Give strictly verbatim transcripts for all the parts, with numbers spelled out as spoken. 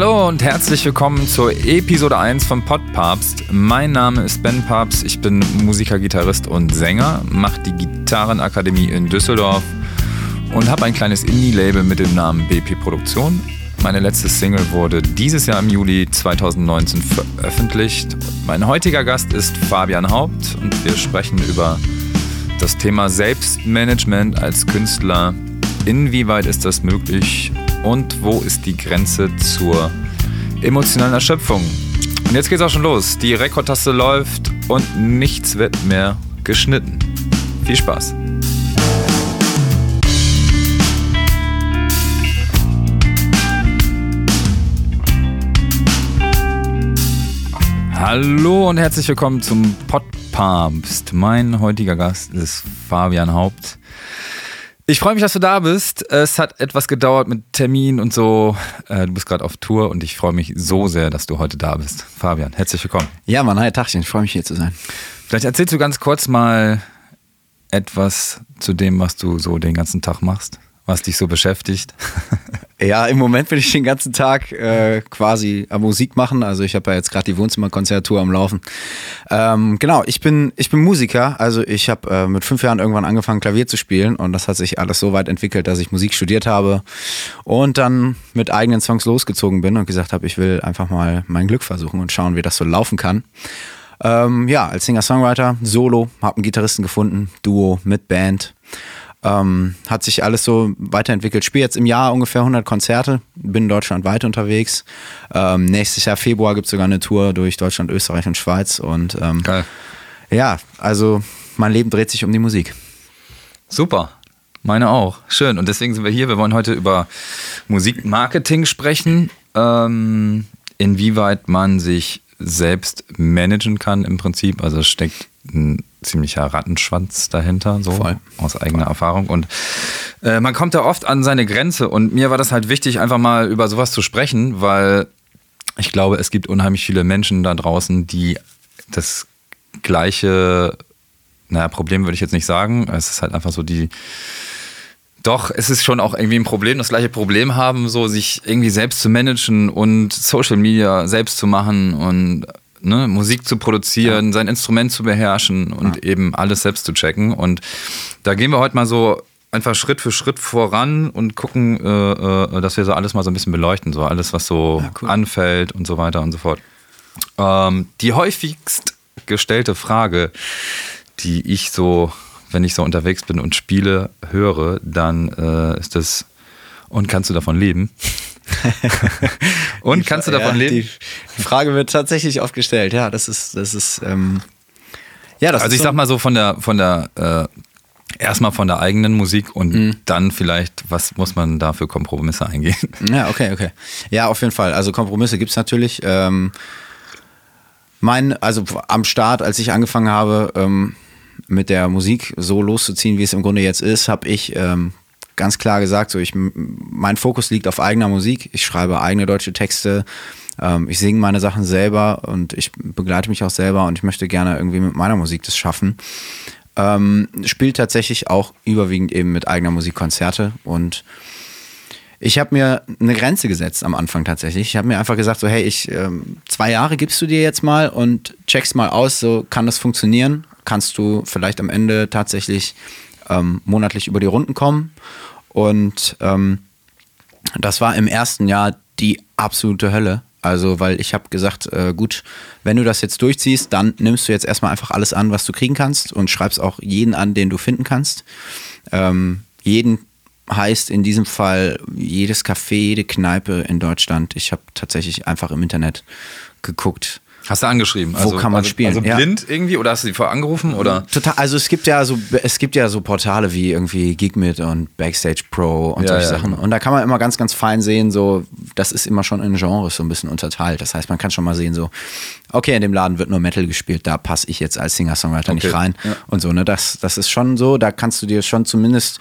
Hallo und herzlich willkommen zur Episode eins von Podpapst. Mein Name ist Ben Papst, ich bin Musiker, Gitarrist und Sänger, mache die Gitarrenakademie in Düsseldorf und habe ein kleines Indie-Label mit dem Namen B P Produktion. Meine letzte Single wurde dieses Jahr im Juli zweitausendneunzehn veröffentlicht. Mein heutiger Gast ist Fabian Haupt und wir sprechen über das Thema Selbstmanagement als Künstler. Inwieweit ist das möglich? Und wo ist die Grenze zur emotionalen Erschöpfung? Und jetzt geht's auch schon los. Die Rekordtaste läuft und nichts wird mehr geschnitten. Viel Spaß. Hallo und herzlich willkommen zum Podpapst. Mein heutiger Gast ist Fabian Haupt. Ich freue mich, dass du da bist. Es hat etwas gedauert mit Termin und so. Du bist gerade auf Tour und ich freue mich so sehr, dass du heute da bist. Fabian, herzlich willkommen. Ja, Mann, hi, Tachchen. Ich freue mich, hier zu sein. Vielleicht erzählst du ganz kurz mal etwas zu dem, was du so den ganzen Tag machst, was dich so beschäftigt. Ja, im Moment bin ich den ganzen Tag äh, quasi am Musik machen. Also ich habe ja jetzt gerade die Wohnzimmerkonzerttour am Laufen. Ähm, genau, ich bin ich bin Musiker. Also ich habe äh, mit fünf Jahren irgendwann angefangen, Klavier zu spielen. Und das hat sich alles so weit entwickelt, dass ich Musik studiert habe und dann mit eigenen Songs losgezogen bin und gesagt habe, ich will einfach mal mein Glück versuchen und schauen, wie das so laufen kann. Ähm, ja, als Singer-Songwriter, Solo, habe einen Gitarristen gefunden, Duo mit Band. Ähm, hat sich alles so weiterentwickelt. Spiele jetzt im Jahr ungefähr hundert Konzerte, bin deutschlandweit unterwegs. Ähm, nächstes Jahr Februar gibt es sogar eine Tour durch Deutschland, Österreich und Schweiz. Und ähm, geil. Ja, also mein Leben dreht sich um die Musik. Super, meine auch. Schön. Und deswegen sind wir hier. Wir wollen heute über Musikmarketing sprechen, ähm, inwieweit man sich selbst managen kann im Prinzip. Also es steckt ein ziemlicher Rattenschwanz dahinter, so voll, aus eigener voll. Erfahrung. Und äh, man kommt da oft an seine Grenze. Und mir war das halt wichtig, einfach mal über sowas zu sprechen, weil ich glaube, es gibt unheimlich viele Menschen da draußen, die das gleiche, naja, Problem würde ich jetzt nicht sagen. Es ist halt einfach so die, doch, es ist schon auch irgendwie ein Problem, das gleiche Problem haben, so sich irgendwie selbst zu managen und Social Media selbst zu machen und Ne, Musik zu produzieren, ja. sein Instrument zu beherrschen und ja. eben alles selbst zu checken. Und da gehen wir heute mal so einfach Schritt für Schritt voran und gucken, äh, dass wir so alles mal so ein bisschen beleuchten, so alles, was so ja, cool. anfällt und so weiter und so fort. Ähm, die häufigst gestellte Frage, die ich so, wenn ich so unterwegs bin und spiele, höre, dann äh, ist das: Und kannst du davon leben? Und kannst du davon ja, leben? Die Frage wird tatsächlich oft gestellt. Ja, das ist, das ist, ähm, ja, das. Also ist ich so sag mal so von der, von der, äh, erstmal von der eigenen Musik und mhm. dann vielleicht, was muss man da für Kompromisse eingehen? Ja, okay, okay. Ja, auf jeden Fall. Also Kompromisse gibt's natürlich. Ähm, mein, also am Start, als ich angefangen habe, ähm, mit der Musik so loszuziehen, wie es im Grunde jetzt ist, habe ich ähm, ganz klar gesagt, so ich, mein Fokus liegt auf eigener Musik. Ich schreibe eigene deutsche Texte, ähm, ich singe meine Sachen selber und ich begleite mich auch selber und ich möchte gerne irgendwie mit meiner Musik das schaffen. Ähm, spiele tatsächlich auch überwiegend eben mit eigener Musik Konzerte und ich habe mir eine Grenze gesetzt am Anfang tatsächlich. Ich habe mir einfach gesagt, so hey, ich ähm, zwei Jahre gibst du dir jetzt mal und checkst mal aus, so kann das funktionieren? Kannst du vielleicht am Ende tatsächlich Ähm, monatlich über die Runden kommen und ähm, das war im ersten Jahr die absolute Hölle, also weil ich habe gesagt, äh, gut, wenn du das jetzt durchziehst, dann nimmst du jetzt erstmal einfach alles an, was du kriegen kannst und schreibst auch jeden an, den du finden kannst. Ähm, jeden heißt in diesem Fall jedes Café, jede Kneipe in Deutschland. Ich habe tatsächlich einfach im Internet geguckt. Hast du angeschrieben? Also, Wo kann man also, spielen? Also blind ja. irgendwie oder hast du die vorher angerufen? Oder? Total, also es gibt ja so es gibt ja so Portale wie irgendwie Geekmit und Backstage Pro und ja, solche ja, Sachen. Genau. Und da kann man immer ganz, ganz fein sehen, so, das ist immer schon in Genres so ein bisschen unterteilt. Das heißt, man kann schon mal sehen, so, okay, in dem Laden wird nur Metal gespielt, da passe ich jetzt als Singer-Songwriter okay. nicht rein. Ja. Und so, ne? Das, das ist schon so, da kannst du dir schon zumindest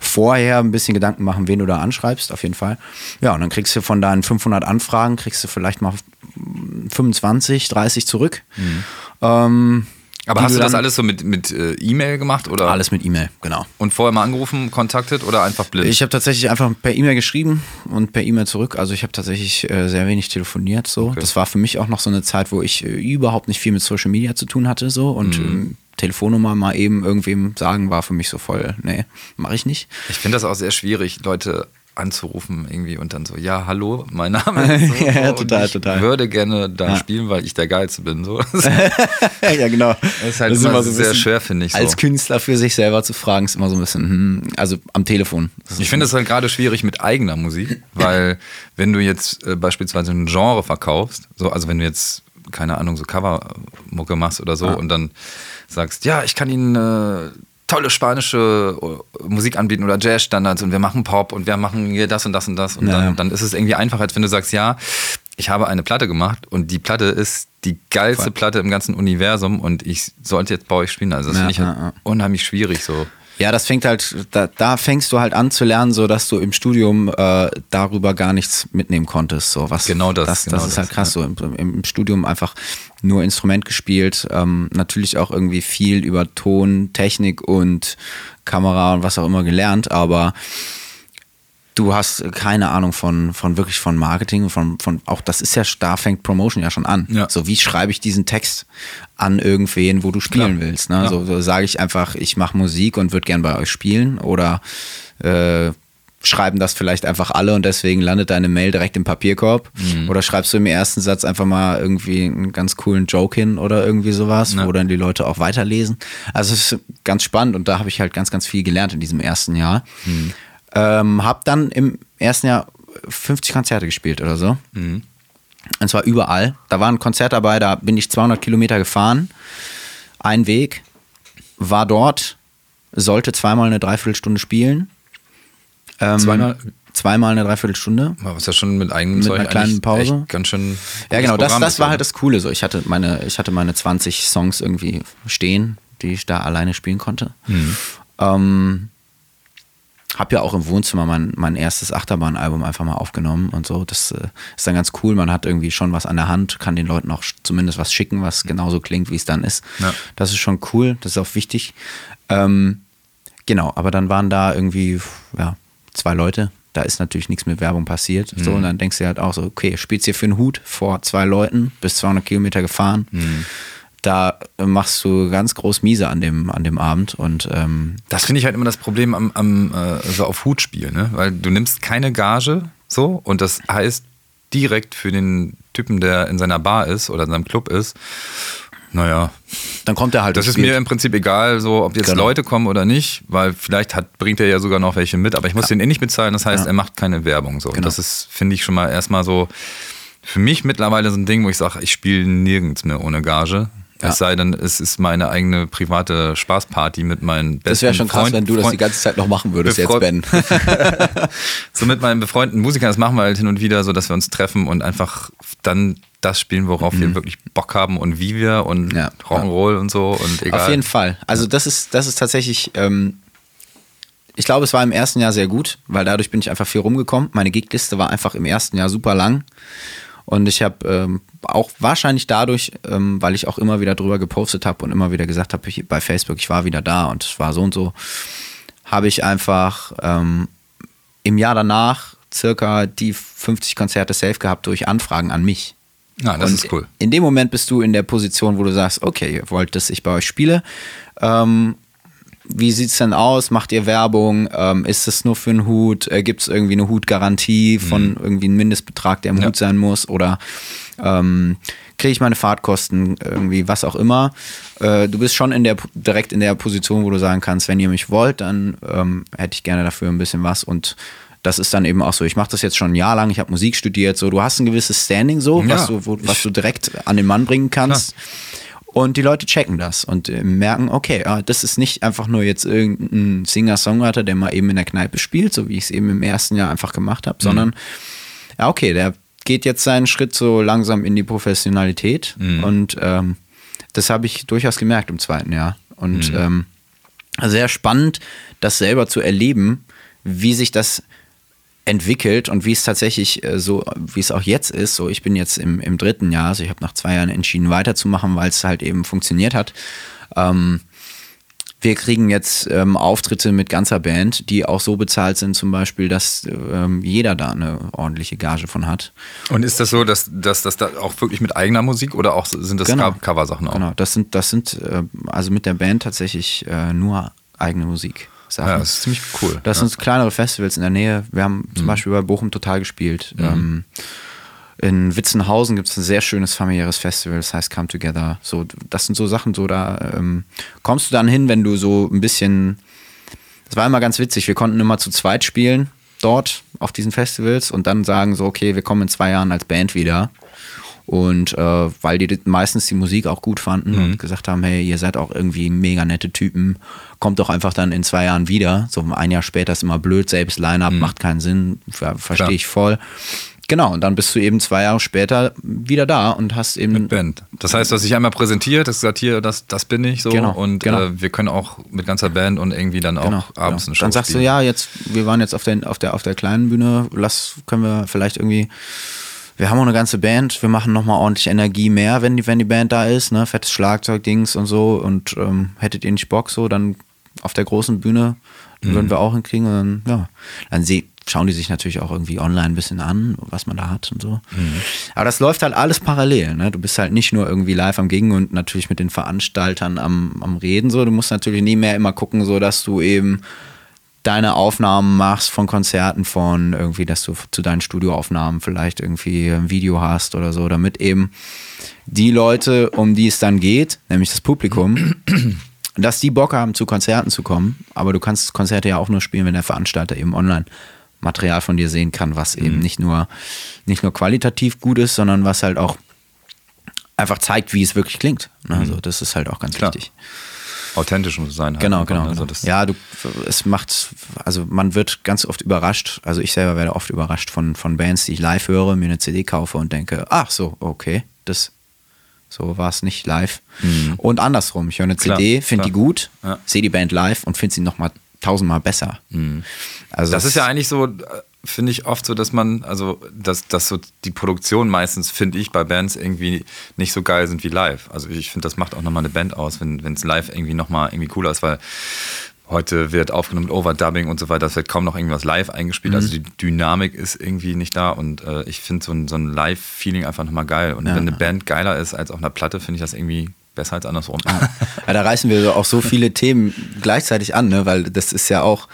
vorher ein bisschen Gedanken machen, wen du da anschreibst, auf jeden Fall. Ja, und dann kriegst du von deinen fünfhundert Anfragen, kriegst du vielleicht mal fünfundzwanzig, dreißig zurück. Mhm. Ähm, Aber hast du das alles so mit, mit äh, E-Mail gemacht? Oder? Alles mit E-Mail, genau. Und vorher mal angerufen, kontaktet oder einfach blind? Ich habe tatsächlich einfach per E-Mail geschrieben und per E-Mail zurück. Also ich habe tatsächlich äh, sehr wenig telefoniert. So. Okay. Das war für mich auch noch so eine Zeit, wo ich äh, überhaupt nicht viel mit Social Media zu tun hatte. So. Und mhm. ähm, Telefonnummer mal eben irgendwem sagen, war für mich so voll, nee, mache ich nicht. Ich finde das auch sehr schwierig, Leute anzurufen irgendwie und dann so, ja, hallo, mein Name ist so, ja, total, ich total. würde gerne da ja. spielen, weil ich der Geilste bin. So. Ja, genau. Das ist halt das ist immer so sehr bisschen, schwer, finde ich. So. Als Künstler für sich selber zu fragen, ist immer so ein bisschen, hm, also am Telefon. Ich finde es halt gerade schwierig mit eigener Musik, weil wenn du jetzt äh, beispielsweise ein Genre verkaufst, so, also wenn du jetzt keine Ahnung, so Covermucke machst oder so ah. und dann sagst, ja, ich kann Ihnen äh, tolle spanische Musik anbieten oder Jazzstandards und wir machen Pop und wir machen hier das und das und das und naja. dann, dann ist es irgendwie einfacher, als wenn du sagst, ja, ich habe eine Platte gemacht und die Platte ist die geilste Voll. Platte im ganzen Universum und ich sollte jetzt bei euch spielen. Also das ja, finde ich ja, halt ja. unheimlich schwierig so. Ja, das fängt halt, da, da fängst du halt an zu lernen, so dass du im Studium äh, darüber gar nichts mitnehmen konntest. So, was, genau das. Das, genau das ist halt das, krass. Ja. So im, im Studium einfach nur Instrument gespielt, ähm, natürlich auch irgendwie viel über Ton, Technik und Kamera und was auch immer gelernt, aber du hast keine Ahnung von, von wirklich von Marketing, von, von auch das ist ja, da fängt Promotion ja schon an. Ja. So, wie schreibe ich diesen Text an irgendwen, wo du spielen Klar. willst? Ne? Ja. So, so sage ich einfach, ich mache Musik und würde gern bei euch spielen oder äh, schreiben das vielleicht einfach alle und deswegen landet deine Mail direkt im Papierkorb. Mhm. Oder schreibst du im ersten Satz einfach mal irgendwie einen ganz coolen Joke hin oder irgendwie sowas, ja. wo dann die Leute auch weiterlesen. Also es ist ganz spannend und da habe ich halt ganz, ganz viel gelernt in diesem ersten Jahr. Mhm. Ähm, hab dann im ersten Jahr fünfzig Konzerte gespielt oder so. Mhm. Und zwar überall. Da war ein Konzert dabei, da bin ich zweihundert Kilometer gefahren. Ein Weg, war dort, sollte zweimal eine Dreiviertelstunde spielen. Ähm, zweimal? Zweimal eine Dreiviertelstunde. War das ja schon mit eigenem Zeug einer kleinen Pause. Echt ganz schön. Ja, genau, das, das war halt das Coole. So, ich hatte meine, ich hatte meine zwanzig Songs irgendwie stehen, die ich da alleine spielen konnte. Mhm. Ähm, Hab ja auch im Wohnzimmer mein, mein erstes Achterbahnalbum einfach mal aufgenommen und so. Das äh, ist dann ganz cool. Man hat irgendwie schon was an der Hand, kann den Leuten auch sch- zumindest was schicken, was genauso klingt, wie es dann ist. Ja. Das ist schon cool. Das ist auch wichtig. Ähm, genau, aber dann waren da irgendwie ja, zwei Leute. Da ist natürlich nichts mit Werbung passiert. Mhm. So, und dann denkst du halt auch so, okay, spielst hier für einen Hut vor zwei Leuten, bis zweihundert Kilometer gefahren. Mhm. Da machst du ganz groß Miese an dem, an dem Abend. Und ähm das finde ich halt immer das Problem am, am äh, so auf Hutspiel, ne? Weil du nimmst keine Gage so und das heißt direkt für den Typen, der in seiner Bar ist oder in seinem Club ist, naja. Dann kommt er halt. Das ist mir im Prinzip egal, so ob jetzt genau. Leute kommen oder nicht, weil vielleicht hat, bringt er ja sogar noch welche mit, aber ich muss ja. den eh nicht bezahlen, das heißt, ja. er macht keine Werbung. So. Genau. Und das ist, finde ich, schon mal erstmal so für mich mittlerweile so ein Ding, wo ich sage, ich spiele nirgends mehr ohne Gage. Ja. Es sei denn, es ist meine eigene private Spaßparty mit meinen besten Freunden. Das wäre schon krass, Freund, wenn du das die ganze Zeit noch machen würdest Befreund- jetzt, Ben. So mit meinen befreundeten Musikern, das machen wir halt hin und wieder so, dass wir uns treffen und einfach dann das spielen, worauf mhm. wir wirklich Bock haben und wie wir und ja. Rock'n'Roll und so und egal. Auf jeden Fall. Also das ist, das ist tatsächlich, ähm, ich glaube, es war im ersten Jahr sehr gut, weil dadurch bin ich einfach viel rumgekommen. Meine Gigliste war einfach im ersten Jahr super lang. Und ich habe ähm, auch wahrscheinlich dadurch, ähm, weil ich auch immer wieder drüber gepostet habe und immer wieder gesagt habe, bei Facebook, ich war wieder da und es war so und so, habe ich einfach ähm, im Jahr danach circa die fünfzig Konzerte safe gehabt durch Anfragen an mich. Ja, das und ist cool. In dem Moment bist du in der Position, wo du sagst, okay, ihr wollt, dass ich bei euch spiele. Ähm, wie sieht's denn aus? Macht ihr Werbung? Ähm, ist es nur für einen Hut? Äh, Gibt es irgendwie eine Hutgarantie von mhm. irgendwie einem Mindestbetrag, der im ja. Hut sein muss? Oder ähm, kriege ich meine Fahrtkosten? Irgendwie was auch immer. Äh, du bist schon in der, direkt in der Position, wo du sagen kannst, wenn ihr mich wollt, dann ähm, hätte ich gerne dafür ein bisschen was. Und das ist dann eben auch so, ich mache das jetzt schon ein Jahr lang, ich habe Musik studiert. So, du hast ein gewisses Standing, so, ja. was, du, wo, was du direkt an den Mann bringen kannst. Ja. Und die Leute checken das und merken, okay, das ist nicht einfach nur jetzt irgendein Singer-Songwriter, der mal eben in der Kneipe spielt, so wie ich es eben im ersten Jahr einfach gemacht habe, mhm. sondern, ja okay, der geht jetzt seinen Schritt so langsam in die Professionalität mhm. und ähm, das habe ich durchaus gemerkt im zweiten Jahr. Und mhm. ähm, sehr spannend, das selber zu erleben, wie sich das entwickelt und wie es tatsächlich äh, so, wie es auch jetzt ist, so ich bin jetzt im, im dritten Jahr, also ich habe nach zwei Jahren entschieden weiterzumachen, weil es halt eben funktioniert hat. Ähm, wir kriegen jetzt ähm, Auftritte mit ganzer Band, die auch so bezahlt sind zum Beispiel, dass ähm, jeder da eine ordentliche Gage von hat. Und ist das so, dass das dass da auch wirklich mit eigener Musik oder auch sind das genau. Coversachen auch? Genau, das sind, das sind äh, also mit der Band tatsächlich äh, nur eigene Musik. Sachen. Ja, das ist ziemlich cool. Das sind ja. kleinere Festivals in der Nähe. Wir haben zum mhm. Beispiel bei Bochum Total gespielt. Mhm. Ähm, in Witzenhausen gibt es ein sehr schönes familiäres Festival, das heißt Come Together. So, das sind so Sachen, so da ähm, kommst du dann hin, wenn du so ein bisschen. Das war immer ganz witzig, wir konnten immer zu zweit spielen dort auf diesen Festivals und dann sagen so, okay, wir kommen in zwei Jahren als Band wieder. Und äh, weil die meistens die Musik auch gut fanden mhm. und gesagt haben, hey, ihr seid auch irgendwie mega nette Typen, kommt doch einfach dann in zwei Jahren wieder. So ein Jahr später ist immer blöd, selbst Line-Up, mhm. macht keinen Sinn, ver- verstehe ich voll. Genau, und dann bist du eben zwei Jahre später wieder da und hast eben... Mit Band. Das heißt, dass ich einmal präsentiert, das gesagt, hier, das, das bin ich so genau, und genau. Äh, wir können auch mit ganzer Band und irgendwie dann auch genau, abends genau. eine Show dann sagst spielen. Du, ja, jetzt, wir waren jetzt auf der, auf der, auf der kleinen Bühne, lass, können wir vielleicht irgendwie... Wir haben auch eine ganze Band, wir machen nochmal ordentlich Energie mehr, wenn die, wenn die Band da ist, ne? Fettes Schlagzeug, Dings und so und ähm, hättet ihr nicht Bock so, dann auf der großen Bühne mhm. würden wir auch hinkriegen und dann, ja. Dann se- schauen die sich natürlich auch irgendwie online ein bisschen an, was man da hat und so. Mhm. Aber das läuft halt alles parallel, ne? Du bist halt nicht nur irgendwie live am Gig und natürlich mit den Veranstaltern am, am Reden so, du musst natürlich nie mehr immer gucken, so dass du eben deine Aufnahmen machst von Konzerten, von irgendwie, dass du zu deinen Studioaufnahmen vielleicht irgendwie ein Video hast oder so, damit eben die Leute, um die es dann geht, nämlich das Publikum, dass die Bock haben, zu Konzerten zu kommen. Aber du kannst Konzerte ja auch nur spielen, wenn der Veranstalter eben online Material von dir sehen kann, was eben mhm. nicht nur, nicht nur qualitativ gut ist, sondern was halt auch einfach zeigt, wie es wirklich klingt. Also das ist halt auch ganz Klar. wichtig. Authentisch muss sein. Halt genau, genau. Also das ja, du, es macht, also man wird ganz oft überrascht, also ich selber werde oft überrascht von, von Bands, die ich live höre, mir eine C D kaufe und denke, ach so, okay, das, so war es nicht live. Mhm. Und andersrum, ich höre eine klar, C D, finde die gut, ja. sehe die Band live und finde sie nochmal tausendmal besser. Mhm. Also das, das ist ja eigentlich so, finde ich oft so, dass man, also dass, dass so die Produktion meistens, finde ich, bei Bands irgendwie nicht so geil sind wie live. Also ich finde, das macht auch nochmal eine Band aus, wenn es live irgendwie nochmal irgendwie cooler ist, weil heute wird aufgenommen mit Overdubbing und so weiter, es wird kaum noch irgendwas live eingespielt, mhm. also die Dynamik ist irgendwie nicht da und äh, ich finde so ein, so ein Live-Feeling einfach nochmal geil und ja, wenn eine ja. Band geiler ist als auf einer Platte, finde ich das irgendwie besser als andersrum. Ja. Ja, da reißen wir auch so viele Themen gleichzeitig an, ne? Weil das ist ja auch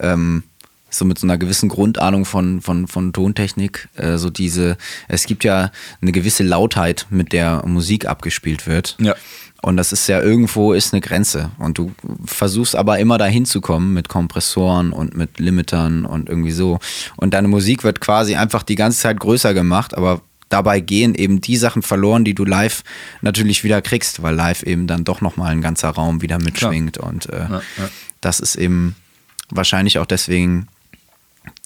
ähm so mit so einer gewissen Grundahnung von, von, von Tontechnik, äh, so diese, es gibt ja eine gewisse Lautheit, mit der Musik abgespielt wird. Ja. Und das ist ja irgendwo ist eine Grenze. Und du versuchst aber immer dahin zu kommen mit Kompressoren und mit Limitern und irgendwie so. Und deine Musik wird quasi einfach die ganze Zeit größer gemacht, aber dabei gehen eben die Sachen verloren, die du live natürlich wieder kriegst, weil live eben dann doch nochmal ein ganzer Raum wieder mitschwingt. Klar. Und äh, ja, ja. das ist eben wahrscheinlich auch deswegen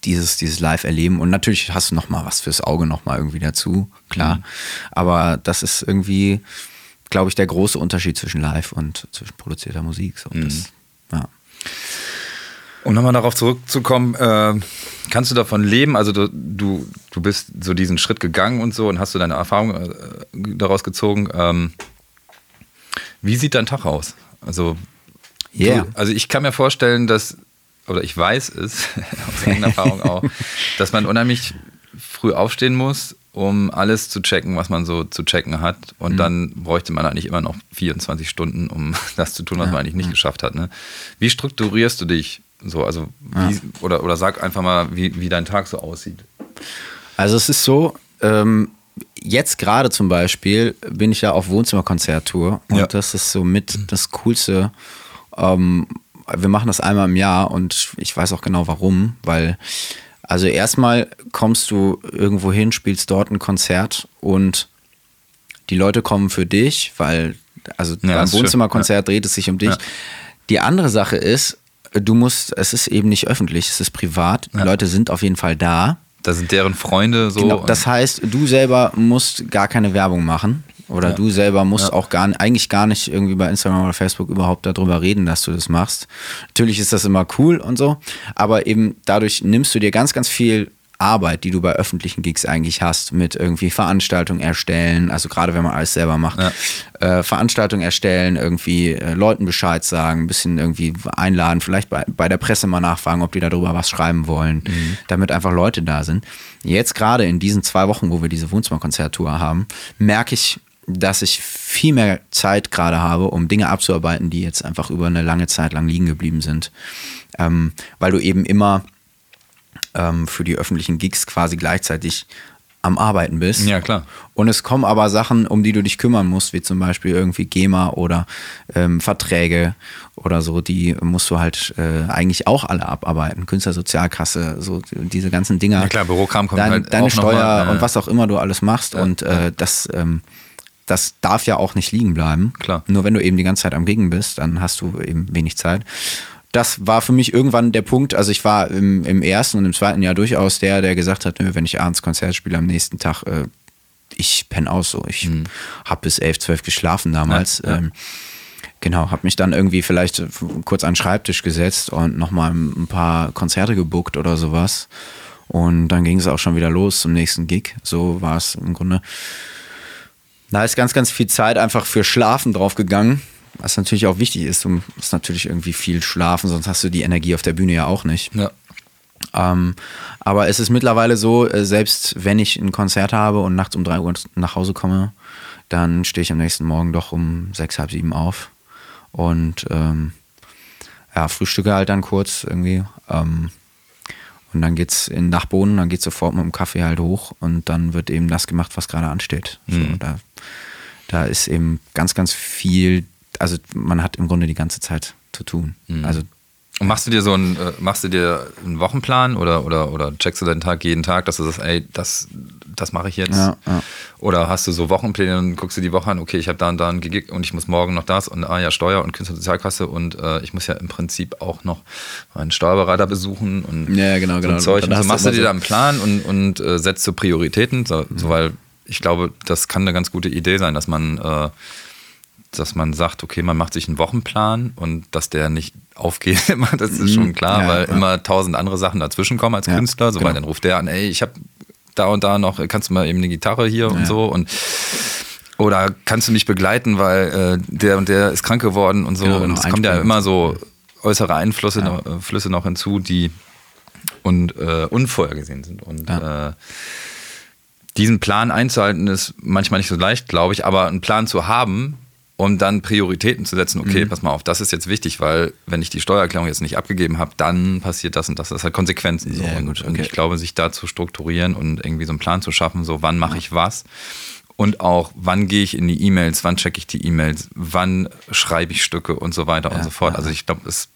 dieses, dieses Live-Erleben und natürlich hast du nochmal was fürs Auge nochmal irgendwie dazu, klar, mhm. aber das ist irgendwie, glaube ich, der große Unterschied zwischen Live und zwischen produzierter Musik. So, mhm. das, ja. Um nochmal darauf zurückzukommen, äh, kannst du davon leben, also du, du, du bist so diesen Schritt gegangen und so und hast du deine Erfahrung äh, daraus gezogen, ähm, wie sieht dein Tag aus? Also, yeah. du, also ich kann mir vorstellen, dass oder ich weiß es, aus eigener Erfahrung auch, dass man unheimlich früh aufstehen muss, um alles zu checken, was man so zu checken hat. Und mhm. dann bräuchte man eigentlich immer noch vierundzwanzig Stunden, um das zu tun, was ja. man eigentlich nicht ja. geschafft hat. Ne? Wie strukturierst du dich so? Also wie, ja. oder, oder sag einfach mal, wie, wie dein Tag so aussieht. Also es ist so, ähm, jetzt gerade zum Beispiel bin ich ja auf Wohnzimmerkonzerttour. Und ja. das ist so mit das Coolste, ähm, wir machen das einmal im Jahr und ich weiß auch genau warum, weil also erstmal kommst du irgendwo hin, spielst dort ein Konzert und die Leute kommen für dich, weil also ja, beim Wohnzimmerkonzert ja. dreht es sich um dich. Ja. Die andere Sache ist, du musst, es ist eben nicht öffentlich, es ist privat, ja. die Leute sind auf jeden Fall da. Da sind deren Freunde so. Genau, das heißt, du selber musst gar keine Werbung machen. Oder ja. du selber musst ja. auch gar eigentlich gar nicht irgendwie bei Instagram oder Facebook überhaupt darüber reden, dass du das machst. Natürlich ist das immer cool und so, aber eben dadurch nimmst du dir ganz, ganz viel Arbeit, die du bei öffentlichen Gigs eigentlich hast, mit irgendwie Veranstaltungen erstellen, also gerade wenn man alles selber macht, ja. äh, Veranstaltungen erstellen, irgendwie äh, Leuten Bescheid sagen, ein bisschen irgendwie einladen, vielleicht bei, bei der Presse mal nachfragen, ob die darüber was schreiben wollen, mhm. damit einfach Leute da sind. Jetzt gerade in diesen zwei Wochen, wo wir diese Wohnzimmerkonzerttour haben, merke ich, dass ich viel mehr Zeit gerade habe, um Dinge abzuarbeiten, die jetzt einfach über eine lange Zeit lang liegen geblieben sind. Ähm, weil du eben immer für die öffentlichen Gigs quasi gleichzeitig am Arbeiten bist. Ja, klar. Und es kommen aber Sachen, um die du dich kümmern musst, wie zum Beispiel irgendwie GEMA oder ähm, Verträge oder so, die musst du halt äh, eigentlich auch alle abarbeiten. Künstler Sozialkasse, so diese ganzen Dinger. Ja klar, Bürokram kommt Dein, halt Deine auch Steuer mal, äh, und was auch immer du alles machst äh, und äh, das ähm, das darf ja auch nicht liegen bleiben. Klar. Nur wenn du eben die ganze Zeit am Giggen bist, dann hast du eben wenig Zeit. Das war für mich irgendwann der Punkt, also ich war im, im ersten und im zweiten Jahr durchaus der, der gesagt hat, nö, wenn ich abends Konzert spiele am nächsten Tag, äh, ich penne aus so. Ich mhm. habe bis elf, zwölf geschlafen damals. Ja, ja. Ähm, genau, habe mich dann irgendwie vielleicht kurz an den Schreibtisch gesetzt und nochmal ein paar Konzerte gebookt oder sowas. Und dann ging es auch schon wieder los zum nächsten Gig. So war es im Grunde. Da ist ganz, ganz viel Zeit einfach für Schlafen draufgegangen. Was natürlich auch wichtig ist, du musst natürlich irgendwie viel schlafen, sonst hast du die Energie auf der Bühne ja auch nicht. Ja. Ähm, aber es ist mittlerweile so, selbst wenn ich ein Konzert habe und nachts um drei Uhr nach Hause komme, dann stehe ich am nächsten Morgen doch um sechs, halb sieben auf und ähm, ja, frühstücke halt dann kurz irgendwie ähm, und dann geht's in den Dachboden, dann geht's sofort mit dem Kaffee halt hoch und dann wird eben das gemacht, was gerade ansteht. Mhm. So, da, da ist eben ganz, ganz viel. Also man hat im Grunde die ganze Zeit zu tun. Mhm. Also und machst du dir so einen, äh, machst du dir einen Wochenplan oder, oder, oder checkst du deinen Tag jeden Tag, dass du sagst, ey, das, das mache ich jetzt? Ja, ja. Oder hast du so Wochenpläne und guckst du die Woche an, okay, ich habe da und da einen Gig und ich muss morgen noch das und ah ja, Steuer und Künstler Sozialkasse und äh, ich muss ja im Prinzip auch noch meinen Steuerberater besuchen und ja, genau, genau. so Zeug. Und so machst du dir so da einen Plan und, und äh, setzt so Prioritäten, so, mhm. so, weil ich glaube, das kann eine ganz gute Idee sein, dass man äh, dass man sagt, okay, man macht sich einen Wochenplan und dass der nicht aufgeht immer, das ist schon klar, ja, weil ja. immer tausend andere Sachen dazwischen kommen als ja, Künstler, so, genau. weil dann ruft der an, ey, ich habe da und da noch, kannst du mal eben eine Gitarre hier ja. und so und oder kannst du mich begleiten, weil äh, der und der ist krank geworden und so genau, und es kommen ja immer so äußere Einflüsse ja. noch, Flüsse noch hinzu, die und äh, unvorhergesehen sind und ja. äh, diesen Plan einzuhalten ist manchmal nicht so leicht, glaube ich, aber einen Plan zu haben, um dann Prioritäten zu setzen, okay, mhm. pass mal auf, das ist jetzt wichtig, weil wenn ich die Steuererklärung jetzt nicht abgegeben habe, dann passiert das und das. Das hat Konsequenzen. So. Ja, gut, okay. Und ich glaube, sich da zu strukturieren und irgendwie so einen Plan zu schaffen, so wann mache ich was und auch wann gehe ich in die E-Mails, wann checke ich die E-Mails, wann schreibe ich Stücke und so weiter ja, und so fort. Also ich glaube, es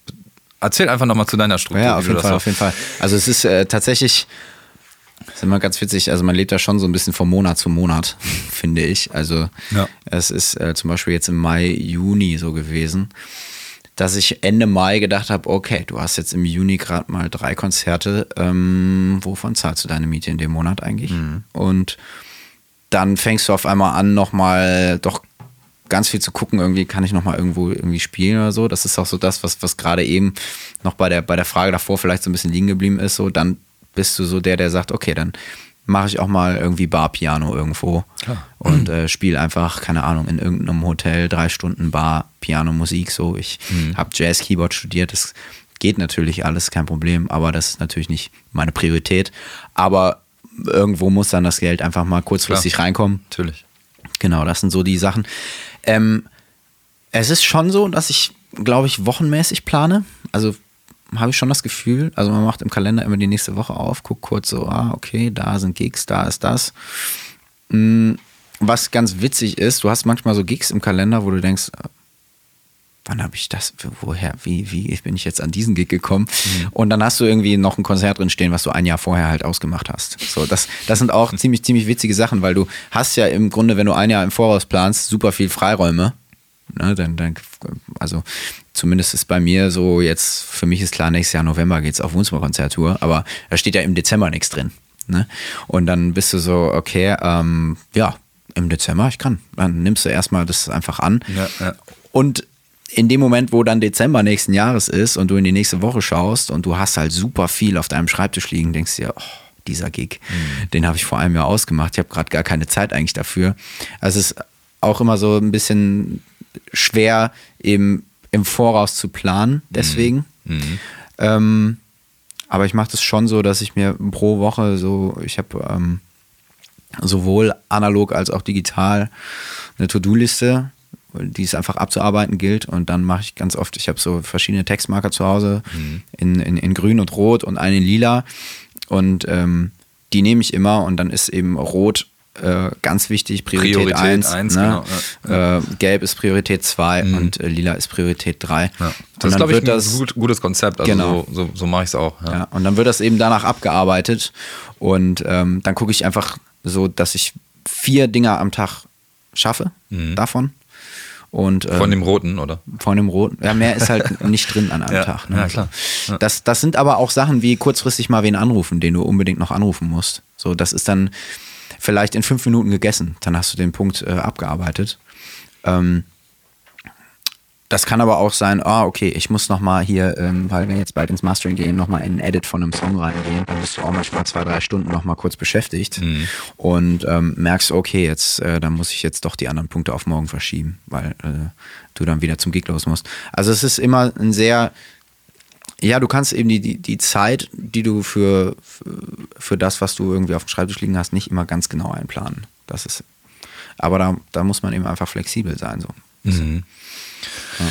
erzähl einfach nochmal zu deiner Struktur. Ja, auf jeden Fall, auf jeden Fall. Also es ist äh, tatsächlich... Das ist immer ganz witzig, also man lebt da schon so ein bisschen von Monat zu Monat, finde ich. Also ja. es ist äh, zum Beispiel jetzt im Mai, Juni so gewesen, dass ich Ende Mai gedacht habe, okay, du hast jetzt im Juni gerade mal drei Konzerte, ähm, wovon zahlst du deine Miete in dem Monat eigentlich? Mhm. Und dann fängst du auf einmal an, nochmal doch ganz viel zu gucken, irgendwie kann ich nochmal irgendwo irgendwie spielen oder so. Das ist auch so das, was, was gerade eben noch bei der, bei der Frage davor vielleicht so ein bisschen liegen geblieben ist, so dann bist du so der, der sagt, okay, dann mache ich auch mal irgendwie Barpiano irgendwo Klar. und äh, spiele einfach, keine Ahnung, in irgendeinem Hotel drei Stunden Bar, Piano, Musik, so. Ich mhm. habe Jazz, Keyboard studiert, das geht natürlich alles, kein Problem, aber das ist natürlich nicht meine Priorität. Aber irgendwo muss dann das Geld einfach mal kurzfristig Klar. reinkommen. Natürlich. Genau, das sind so die Sachen. Ähm, es ist schon so, dass ich, glaube ich, wochenmäßig plane, also habe ich schon das Gefühl, also man macht im Kalender immer die nächste Woche auf, guckt kurz so, ah, okay, da sind Gigs, da ist das. Was ganz witzig ist, du hast manchmal so Gigs im Kalender, wo du denkst, wann habe ich das, woher, wie, wie bin ich jetzt an diesen Gig gekommen? Mhm. Und dann hast du irgendwie noch ein Konzert drin stehen, was du ein Jahr vorher halt ausgemacht hast. So, das, das sind auch ziemlich, ziemlich witzige Sachen, weil du hast ja im Grunde, wenn du ein Jahr im Voraus planst, super viel Freiräume. Ne, dann, dann, also zumindest ist bei mir so, jetzt für mich ist klar, nächstes Jahr November geht's auf Wohnzimmerkonzerttour, aber da steht ja im Dezember nichts drin. Ne? Und dann bist du so, okay, ähm, ja, im Dezember, ich kann. Dann nimmst du erstmal das einfach an. Ja, ja. Und in dem Moment, wo dann Dezember nächsten Jahres ist und du in die nächste Woche schaust und du hast halt super viel auf deinem Schreibtisch liegen, denkst dir, oh, dieser Gig, mhm. den habe ich vor einem Jahr ausgemacht. Ich habe gerade gar keine Zeit eigentlich dafür. Also es ist auch immer so ein bisschen schwer, im, im Voraus zu planen, deswegen. Mhm. Mhm. Ähm, aber ich mache das schon so, dass ich mir pro Woche so, ich habe ähm, sowohl analog als auch digital eine To-Do-Liste, die es einfach abzuarbeiten gilt, und dann mache ich ganz oft, ich habe so verschiedene Textmarker zu Hause, mhm. in, in, in grün und rot und einen in lila, und ähm, die nehme ich immer, und dann ist eben rot äh, ganz wichtig, Priorität eins, ne? Genau. Ja. Äh, gelb ist Priorität zwei, mhm. und äh, lila ist Priorität drei. Ja. Das ist, glaube ich, ein das, gut, gutes Konzept, also genau. so, so, so mache ich es auch. Ja. Ja, und dann wird das eben danach abgearbeitet, und ähm, dann gucke ich einfach so, dass ich vier Dinger am Tag schaffe, mhm. davon. Und, ähm, von dem Roten, oder? Von dem Roten. Ja, mehr ist halt nicht drin an einem ja, Tag. Ne? Ja, klar. Ja. Das, das sind aber auch Sachen wie kurzfristig mal wen anrufen, den du unbedingt noch anrufen musst. So, das ist dann vielleicht in fünf Minuten gegessen. Dann hast du den Punkt äh, abgearbeitet. Ähm, das kann aber auch sein, ah, okay, ich muss nochmal hier, ähm, weil wir jetzt bald ins Mastering gehen, nochmal in ein Edit von einem Song reingehen. Dann bist du auch manchmal zwei, drei Stunden nochmal kurz beschäftigt, mhm. und ähm, merkst, okay, jetzt, äh, dann muss ich jetzt doch die anderen Punkte auf morgen verschieben, weil äh, du dann wieder zum Gig los musst. Also es ist immer ein sehr, ja, du kannst eben die, die, die Zeit, die du für, für, für das, was du irgendwie auf dem Schreibtisch liegen hast, nicht immer ganz genau einplanen. Das ist, aber da, da muss man eben einfach flexibel sein, so. Mhm. Ja.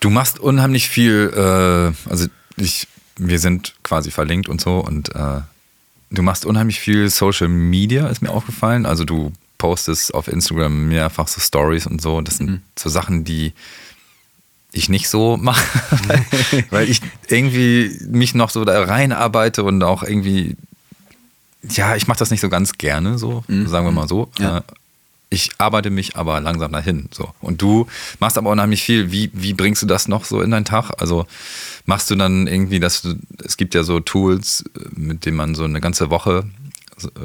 Du machst unheimlich viel, äh, also ich, wir sind quasi verlinkt und so, und äh, du machst unheimlich viel Social Media, ist mir aufgefallen. Also du postest auf Instagram mehrfach so Stories und so. Das sind mhm. so Sachen, die ich nicht so mache, weil, weil ich irgendwie mich noch so da reinarbeite und auch irgendwie, ja, ich mache das nicht so ganz gerne, so, mhm. sagen wir mal so. Ja. Äh, Ich arbeite mich aber langsam dahin. So. Und du machst aber unheimlich viel. Wie, wie bringst du das noch so in deinen Tag? Also machst du dann irgendwie, dass du, es gibt ja so Tools, mit denen man so eine ganze Woche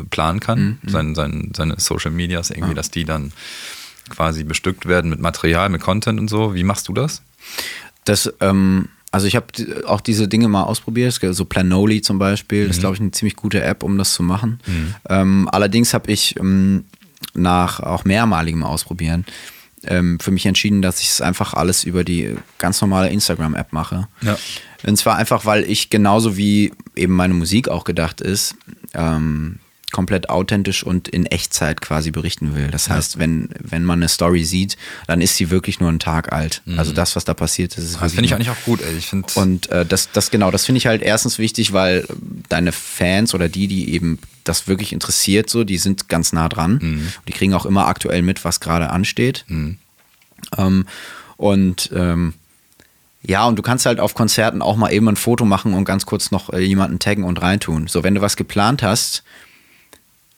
planen kann, mhm. sein, sein, seine Social Medias irgendwie, ah. dass die dann quasi bestückt werden mit Material, mit Content und so. Wie machst du das? Das, ähm, also ich habe auch diese Dinge mal ausprobiert. So Planoly zum Beispiel, mhm. ist, glaube ich, eine ziemlich gute App, um das zu machen. Mhm. Ähm, allerdings habe ich ähm, nach auch mehrmaligem Ausprobieren ähm, für mich entschieden, dass ich es einfach alles über die ganz normale Instagram-App mache. Ja. Und zwar einfach, weil ich genauso wie eben meine Musik auch gedacht ist, ähm, komplett authentisch und in Echtzeit quasi berichten will. Das heißt, ja. wenn, wenn man eine Story sieht, dann ist sie wirklich nur einen Tag alt. Mhm. Also das, was da passiert ist. ist das finde ich eigentlich auch gut, ey. Ich find und äh, das, das genau, das finde ich halt erstens wichtig, weil deine Fans oder die, die eben das wirklich interessiert, so, die sind ganz nah dran. Mhm. Die kriegen auch immer aktuell mit, was gerade ansteht. Mhm. Ähm, und ähm, ja, und du kannst halt auf Konzerten auch mal eben ein Foto machen und ganz kurz noch äh, jemanden taggen und reintun. So, wenn du was geplant hast,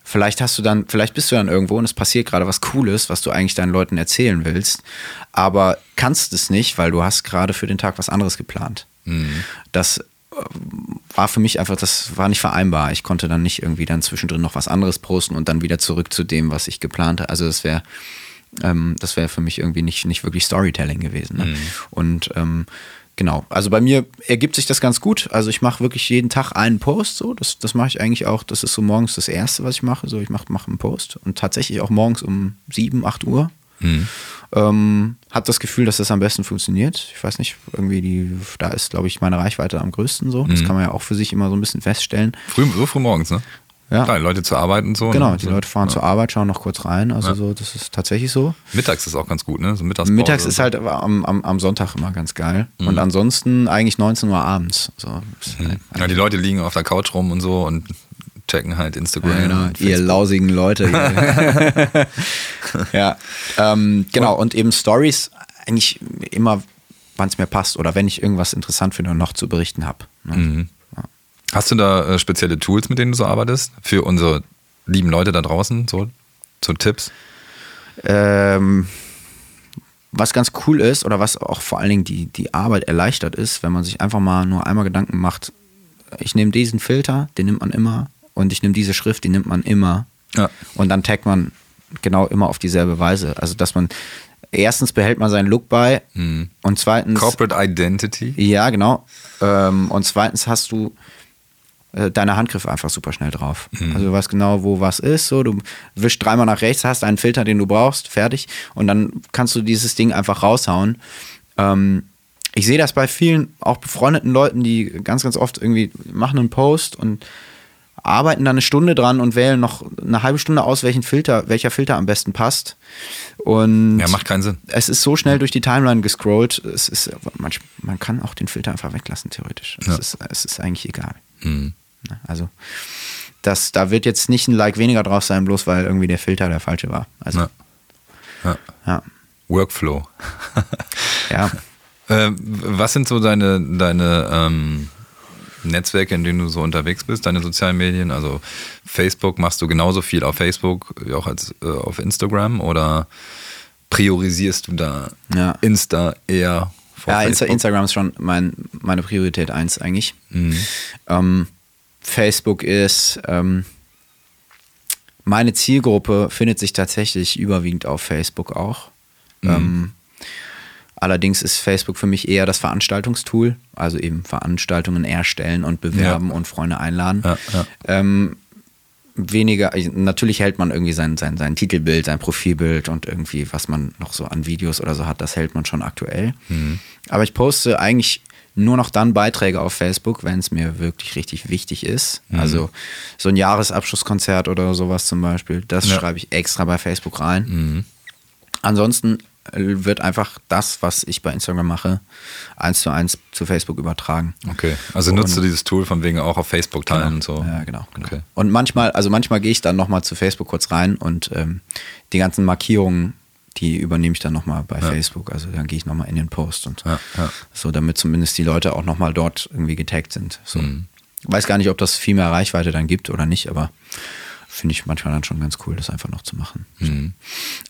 Vielleicht hast du dann, vielleicht bist du dann irgendwo und es passiert gerade was Cooles, was du eigentlich deinen Leuten erzählen willst, aber kannst es nicht, weil du hast gerade für den Tag was anderes geplant. Mhm. Das war für mich einfach, das war nicht vereinbar. Ich konnte dann nicht irgendwie dann zwischendrin noch was anderes posten und dann wieder zurück zu dem, was ich geplant habe. Also das wäre ähm, das wäre für mich irgendwie nicht, nicht wirklich Storytelling gewesen. Ne? Mhm. Und ähm, Genau, also bei mir ergibt sich das ganz gut. Also ich mache wirklich jeden Tag einen Post, so das, das mache ich eigentlich auch, das ist so morgens das Erste, was ich mache. So, ich mache mach einen Post und tatsächlich auch morgens um sieben, acht Uhr. Mhm. Ähm, hab das Gefühl, dass das am besten funktioniert. Ich weiß nicht, irgendwie die, da ist, glaube ich, meine Reichweite am größten so. Mhm. Das kann man ja auch für sich immer so ein bisschen feststellen. Früh, so früh morgens, ne? Ja. Klar, Leute zur Arbeit und so. Genau, die so. Leute fahren ja. zur Arbeit, schauen noch kurz rein. Also ja. so, das ist tatsächlich so. Mittags ist auch ganz gut, ne? So Mittagspause. Mittags ist halt am, am, am Sonntag immer ganz geil. Mhm. Und ansonsten eigentlich neunzehn Uhr abends. So. Mhm. Ja, die Leute liegen auf der Couch rum und so und checken halt Instagram. Ja, genau. Und ihr lausigen Leute. ja, ähm, genau. Und eben Stories eigentlich immer, wann es mir passt oder wenn ich irgendwas interessant finde und noch zu berichten habe. Ne? Mhm. Hast du da äh, spezielle Tools, mit denen du so arbeitest? Für unsere lieben Leute da draußen? So, so Tipps? Ähm, was ganz cool ist oder was auch vor allen Dingen die, die Arbeit erleichtert ist, wenn man sich einfach mal nur einmal Gedanken macht, ich nehme diesen Filter, den nimmt man immer, und ich nehme diese Schrift, die nimmt man immer. Ja. Und dann taggt man genau immer auf dieselbe Weise. Also dass man, erstens behält man seinen Look bei mhm. und zweitens... Corporate Identity. Ja, genau. Ähm, und zweitens hast du äh, deine Handgriffe einfach super schnell drauf. Mhm. Also du weißt genau, wo was ist. So, du wischst dreimal nach rechts, hast einen Filter, den du brauchst, fertig. Und dann kannst du dieses Ding einfach raushauen. Ähm, ich sehe das bei vielen, auch befreundeten Leuten, die ganz, ganz oft irgendwie machen einen Post und arbeiten dann eine Stunde dran und wählen noch eine halbe Stunde aus, welchen Filter, welcher Filter am besten passt. Und ja, macht keinen Sinn. Es ist so schnell durch die Timeline gescrollt. Es ist, man, man kann auch den Filter einfach weglassen, theoretisch. Es, ja. ist, es ist eigentlich egal. Mhm. Also, das, da wird jetzt nicht ein Like weniger drauf sein, bloß weil irgendwie der Filter der falsche war. Also, ja. Ja. Ja. Workflow. Ja. Ähm, was sind so deine, deine ähm Netzwerke, in denen du so unterwegs bist, deine sozialen Medien, also Facebook, machst du genauso viel auf Facebook wie auch als, äh, auf Instagram oder priorisierst du da ja. Insta eher vor ja, Facebook? Ja, Instagram ist schon mein, meine Priorität eins eigentlich. Mhm. Ähm, Facebook ist, ähm, meine Zielgruppe findet sich tatsächlich überwiegend auf Facebook auch. Mhm. Ähm, Allerdings ist Facebook für mich eher das Veranstaltungstool, also eben Veranstaltungen erstellen und bewerben ja. und Freunde einladen. Ja, ja. Ähm, weniger, natürlich hält man irgendwie sein, sein, sein Titelbild, sein Profilbild und irgendwie, was man noch so an Videos oder so hat, das hält man schon aktuell. Mhm. Aber ich poste eigentlich nur noch dann Beiträge auf Facebook, wenn es mir wirklich richtig wichtig ist. Mhm. Also so ein Jahresabschlusskonzert oder sowas zum Beispiel, das ja. schreibe ich extra bei Facebook rein. Mhm. Ansonsten wird einfach das, was ich bei Instagram mache, eins zu eins zu Facebook übertragen. Okay, also nutzt und, du dieses Tool von wegen auch auf Facebook teilen genau, und so? Ja, genau. genau. Okay. Und manchmal, also manchmal gehe ich dann nochmal zu Facebook kurz rein und ähm, die ganzen Markierungen, die übernehme ich dann nochmal bei ja. Facebook. Also dann gehe ich nochmal in den Post und ja, ja. so, damit zumindest die Leute auch nochmal dort irgendwie getaggt sind. So. Mhm. Weiß gar nicht, ob das viel mehr Reichweite dann gibt oder nicht, aber finde ich manchmal dann schon ganz cool, das einfach noch zu machen. Mhm.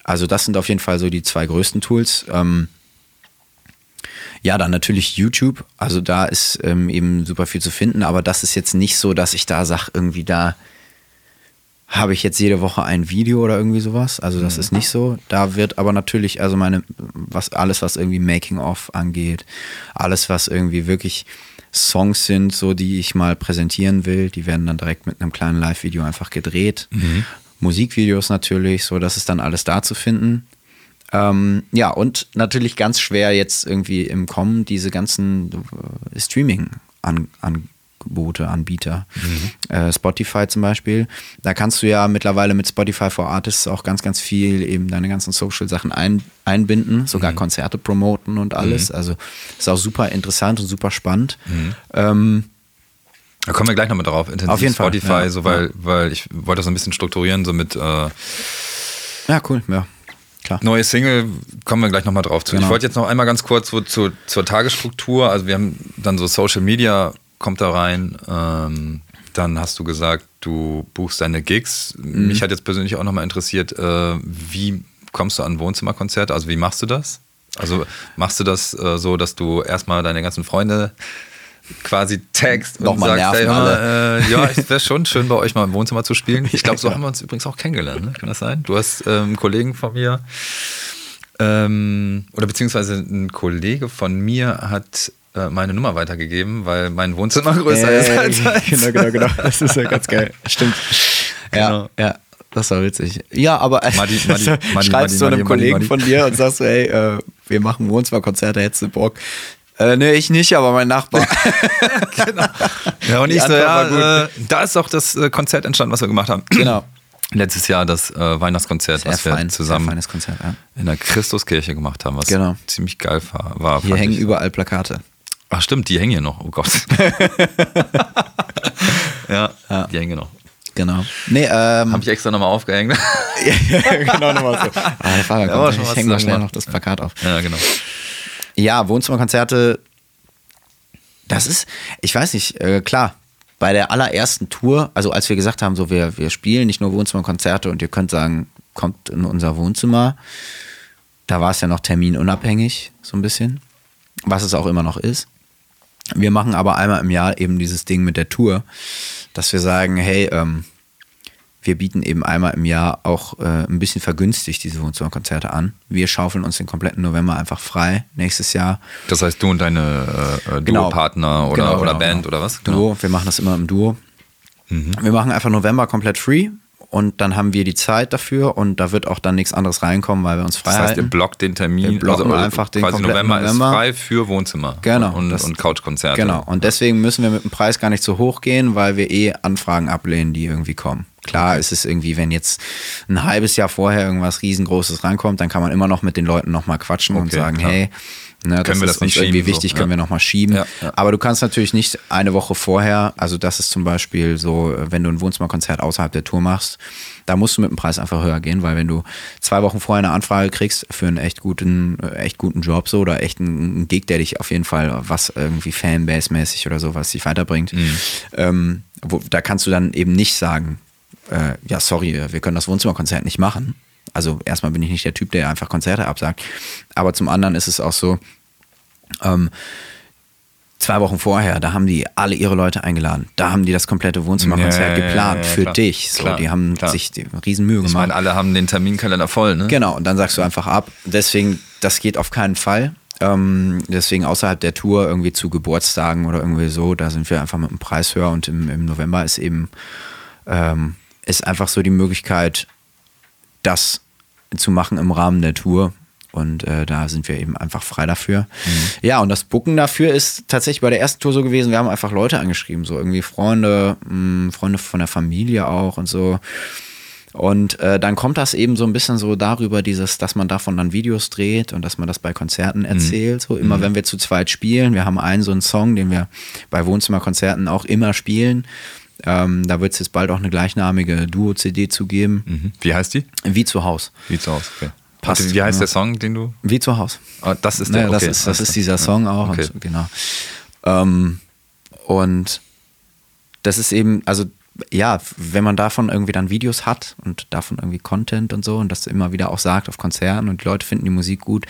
Also das sind auf jeden Fall so die zwei größten Tools. Ähm ja, dann natürlich YouTube. Also da ist ähm, eben super viel zu finden, aber das ist jetzt nicht so, dass ich da sage, irgendwie da habe ich jetzt jede Woche ein Video oder irgendwie sowas. Also das mhm. ist nicht so. Da wird aber natürlich, also meine, was alles, was irgendwie Making-of angeht, alles, was irgendwie wirklich Songs sind, so die ich mal präsentieren will, die werden dann direkt mit einem kleinen Live-Video einfach gedreht. Mhm. Musikvideos natürlich, so das ist dann alles da zu finden. Ähm, ja, und natürlich ganz schwer jetzt irgendwie im Kommen diese ganzen äh, Streaming-Angebote, Anbieter. Mhm. Äh, Spotify zum Beispiel. Da kannst du ja mittlerweile mit Spotify for Artists auch ganz, ganz viel eben deine ganzen Social-Sachen ein, einbinden, sogar mhm. Konzerte promoten und alles. Mhm. Also ist auch super interessant und super spannend. Mhm. Ähm, da kommen wir gleich nochmal drauf, intensiv auf jeden Spotify, Fall, ja. so, weil, ja. weil ich wollte das so ein bisschen strukturieren, so mit äh, ja, cool, ja. Klar. Neue Single, kommen wir gleich nochmal drauf zu. Genau. Ich wollte jetzt noch einmal ganz kurz so zu, zur Tagesstruktur, also wir haben dann so Social Media kommt da rein, ähm, dann hast du gesagt, du buchst deine Gigs. Mhm. Mich hat jetzt persönlich auch nochmal interessiert, äh, wie kommst du an Wohnzimmerkonzerte, also wie machst du das? Also machst du das äh, so, dass du erstmal deine ganzen Freunde quasi taggst und nochmal sagst, hey, mal, äh, ja, es wäre schon schön, bei euch mal im Wohnzimmer zu spielen. Ich glaube, so haben wir uns übrigens auch kennengelernt, ne? Kann das sein? Du hast ähm, einen Kollegen von mir, ähm, oder beziehungsweise ein Kollege von mir hat meine Nummer weitergegeben, weil mein Wohnzimmer größer äh, ist als als genau, genau, genau. Das ist ja ganz geil. Stimmt. Ja, genau. ja. Das war witzig. Ja, aber Madi, Madi, Madi, schreibst Madi, du einem Madi, Kollegen Madi. von dir und sagst, hey, äh, wir machen Wohnzimmerkonzerte, hättest du Bock? Äh, nee, ich nicht, aber mein Nachbar. Genau. Ja, und Die ich so, ja, äh, da ist auch das Konzert entstanden, was wir gemacht haben. Genau. Letztes Jahr das äh, Weihnachtskonzert, sehr was fein, wir zusammen feines Konzert, ja. in der Christuskirche gemacht haben, was genau. ziemlich geil war. Hier hängen ich. überall Plakate. Ach stimmt, die hängen ja noch, oh Gott. ja, ja, die hängen ja noch. Genau. Nee, ähm, Habe ich extra nochmal aufgehängt. Genau, nochmal so. Ah, der Fahrer kommt, schon ich hänge da schnell noch das Plakat auf. Ja, genau. Ja, Wohnzimmerkonzerte, das ist, ich weiß nicht, äh, klar, bei der allerersten Tour, also als wir gesagt haben, so wir, wir spielen nicht nur Wohnzimmerkonzerte und ihr könnt sagen, kommt in unser Wohnzimmer, da war es ja noch terminunabhängig, so ein bisschen, was es auch immer noch ist. Wir machen aber einmal im Jahr eben dieses Ding mit der Tour, dass wir sagen, hey, ähm, wir bieten eben einmal im Jahr auch äh, ein bisschen vergünstigt diese Wohnzimmerkonzerte an. Wir schaufeln uns den kompletten November einfach frei nächstes Jahr. Das heißt, du und deine äh, Duo-Partner genau. oder, genau, oder genau, Band genau. oder was? Genau. Duo, wir machen das immer im Duo. Mhm. Wir machen einfach November komplett free und dann haben wir die Zeit dafür und da wird auch dann nichts anderes reinkommen, weil wir uns frei halten. Das heißt, ihr blockt den Termin. Wir also einfach den quasi kompletten November. November ist frei für Wohnzimmer genau, und, das, und Couchkonzerte. Genau, und deswegen müssen wir mit dem Preis gar nicht so hoch gehen, weil wir eh Anfragen ablehnen, die irgendwie kommen. Klar ist es irgendwie, wenn jetzt ein halbes Jahr vorher irgendwas Riesengroßes rankommt, dann kann man immer noch mit den Leuten nochmal quatschen okay, und sagen, klar. hey, ne, das ist uns irgendwie wichtig, so, können ja. wir nochmal schieben. Ja, ja. Aber du kannst natürlich nicht eine Woche vorher, also das ist zum Beispiel so, wenn du ein Wohnzimmerkonzert außerhalb der Tour machst, da musst du mit dem Preis einfach höher gehen, weil wenn du zwei Wochen vorher eine Anfrage kriegst für einen echt guten, echt guten Job so oder echt einen Gig, der dich auf jeden Fall was irgendwie Fanbase-mäßig oder sowas dich weiterbringt, mhm. ähm, wo, da kannst du dann eben nicht sagen, Äh, ja, sorry, wir können das Wohnzimmerkonzert nicht machen. Also erstmal bin ich nicht der Typ, der einfach Konzerte absagt. Aber zum anderen ist es auch so, ähm, zwei Wochen vorher, da haben die alle ihre Leute eingeladen. Da haben die das komplette Wohnzimmerkonzert ja, geplant ja, ja, ja, für klar, dich. So, klar, die haben klar. sich die riesen Mühe gemacht. Ich meine, alle haben den Terminkalender voll, ne? Genau, und dann sagst du einfach ab. Deswegen, das geht auf keinen Fall. Ähm, deswegen außerhalb der Tour, irgendwie zu Geburtstagen oder irgendwie so, da sind wir einfach mit dem Preis höher. Und im, im November ist eben... Ähm, ist einfach so die Möglichkeit, das zu machen im Rahmen der Tour. Und äh, da sind wir eben einfach frei dafür. Mhm. Ja, und das Booken dafür ist tatsächlich bei der ersten Tour so gewesen, wir haben einfach Leute angeschrieben, so irgendwie Freunde, mh, Freunde von der Familie auch und so. Und äh, dann kommt das eben so ein bisschen so darüber, dieses, dass man davon dann Videos dreht und dass man das bei Konzerten erzählt. Mhm. So immer, mhm. wenn wir zu zweit spielen, wir haben einen so einen Song, den wir bei Wohnzimmerkonzerten auch immer spielen. Ähm, da wird es jetzt bald auch eine gleichnamige Duo-C D zu geben. Mhm. Wie heißt die? Wie zu Hause. Wie zu Hause, okay. Passt. Also, wie heißt der Song, den du? Wie zu Hause. Ah, das ist der, naja, okay. Das ist, das ist dieser Song auch. Okay. Und, genau. Ähm, und das ist eben, also ja, wenn man davon irgendwie dann Videos hat und davon irgendwie Content und so und das immer wieder auch sagt auf Konzerten und die Leute finden die Musik gut,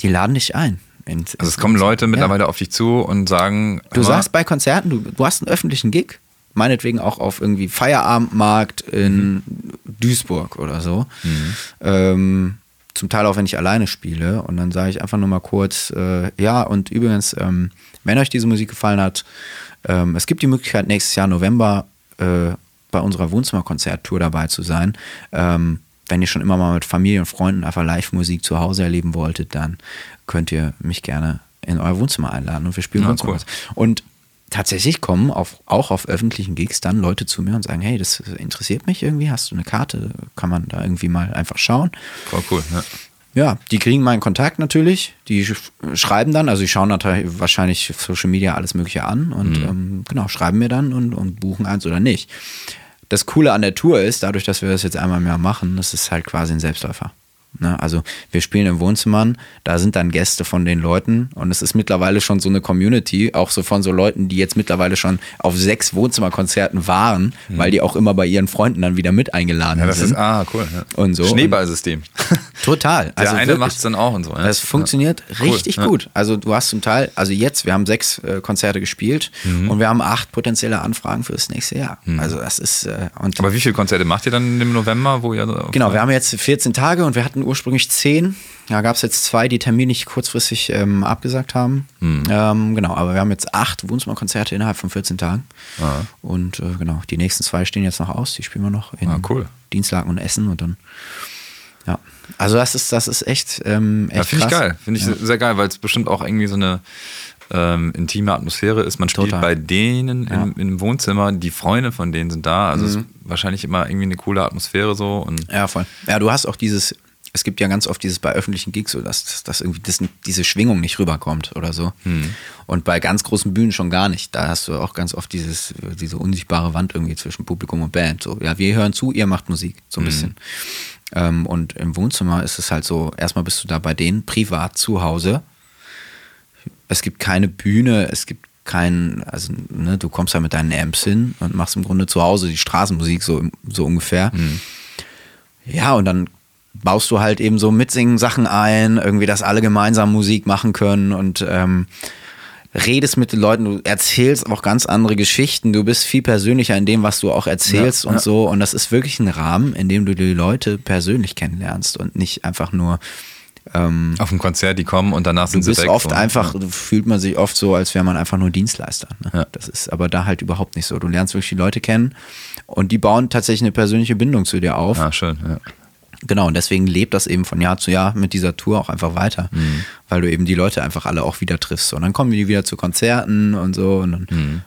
die laden dich ein. Ins, also es kommen Leute mittlerweile ja. auf dich zu und sagen... Du sagst bei Konzerten, du, du hast einen öffentlichen Gig. Meinetwegen auch auf irgendwie Feierabendmarkt in mhm. Duisburg oder so. Mhm. Ähm, zum Teil auch, wenn ich alleine spiele. Und dann sage ich einfach nur mal kurz, äh, ja, und übrigens, ähm, wenn euch diese Musik gefallen hat, ähm, es gibt die Möglichkeit, nächstes Jahr November äh, bei unserer Wohnzimmerkonzerttour dabei zu sein. Ähm, wenn ihr schon immer mal mit Familie und Freunden einfach Live-Musik zu Hause erleben wolltet, dann könnt ihr mich gerne in euer Wohnzimmer einladen und wir spielen ja, Wohnzimmer. Cool. Und tatsächlich kommen auf, auch auf öffentlichen Gigs dann Leute zu mir und sagen, hey, das interessiert mich irgendwie, hast du eine Karte, kann man da irgendwie mal einfach schauen. Voll cool, ne? Ja, die kriegen meinen Kontakt natürlich, die schreiben dann, also die schauen natürlich wahrscheinlich Social Media alles mögliche an und mhm. ähm, genau, schreiben mir dann und, und buchen eins oder nicht. Das Coole an der Tour ist, dadurch, dass wir das jetzt einmal im Jahr machen, das ist halt quasi ein Selbstläufer. Ne, also wir spielen im Wohnzimmern, da sind dann Gäste von den Leuten und es ist mittlerweile schon so eine Community, auch so von so Leuten, die jetzt mittlerweile schon auf sechs Wohnzimmerkonzerten waren, mhm. weil die auch immer bei ihren Freunden dann wieder mit eingeladen ja, das sind. Ist, ah, cool. Ja. Und so. Schneeballsystem. Total. Also der eine macht es dann auch und so. Ja? Das funktioniert ja. richtig cool, gut. Ja. Also du hast zum Teil, also jetzt, wir haben sechs äh, Konzerte gespielt mhm. und wir haben acht potenzielle Anfragen für das nächste Jahr. Mhm. Also das ist... Äh, und aber wie viele Konzerte macht ihr dann im November? Wo ihr genau, wir haben jetzt vierzehn Tage und wir hatten ursprünglich zehn, da gab es jetzt zwei, die terminlich kurzfristig ähm, abgesagt haben. Hm. Ähm, genau, aber wir haben jetzt acht Wohnzimmerkonzerte innerhalb von vierzehn Tagen. Ah. Und äh, genau, die nächsten zwei stehen jetzt noch aus, die spielen wir noch in ah, cool. Dinslaken und Essen und dann. Ja, also das ist, das ist echt, ähm, echt ja, find krass. Finde ich geil, finde ich ja. sehr geil, weil es bestimmt auch irgendwie so eine ähm, intime Atmosphäre ist. Man spielt Total. bei denen ja. im, im Wohnzimmer, die Freunde von denen sind da, also mhm. es ist wahrscheinlich immer irgendwie eine coole Atmosphäre so. Und ja, voll. Ja, du hast auch dieses Es gibt ja ganz oft dieses bei öffentlichen Gigs, so dass, dass irgendwie das, diese Schwingung nicht rüberkommt oder so. Hm. Und bei ganz großen Bühnen schon gar nicht. Da hast du auch ganz oft dieses, diese unsichtbare Wand irgendwie zwischen Publikum und Band. So, ja, wir hören zu, ihr macht Musik, so ein hm. bisschen. Ähm, und im Wohnzimmer ist es halt so, erstmal bist du da bei denen privat zu Hause. Es gibt keine Bühne, es gibt kein, also ne, du kommst ja mit deinen Amps hin und machst im Grunde zu Hause die Straßenmusik, so, so ungefähr. Hm. Ja, und dann baust du halt eben so mitsingen Sachen ein, irgendwie, dass alle gemeinsam Musik machen können und ähm, redest mit den Leuten, du erzählst auch ganz andere Geschichten, du bist viel persönlicher in dem, was du auch erzählst, ja, und ja. so. Und das ist wirklich ein Rahmen, in dem du die Leute persönlich kennenlernst und nicht einfach nur ähm, auf ein Konzert, die kommen und danach sind sie weg. Du bist oft und, einfach, ja. fühlt man sich oft so, als wäre man einfach nur Dienstleister. Ne? Ja. Das ist aber da halt überhaupt nicht so. Du lernst wirklich die Leute kennen und die bauen tatsächlich eine persönliche Bindung zu dir auf. Ah, schön, ja. Genau, und deswegen lebt das eben von Jahr zu Jahr mit dieser Tour auch einfach weiter, mhm. weil du eben die Leute einfach alle auch wieder triffst. Und dann kommen die wieder zu Konzerten und so. Und dann, mhm.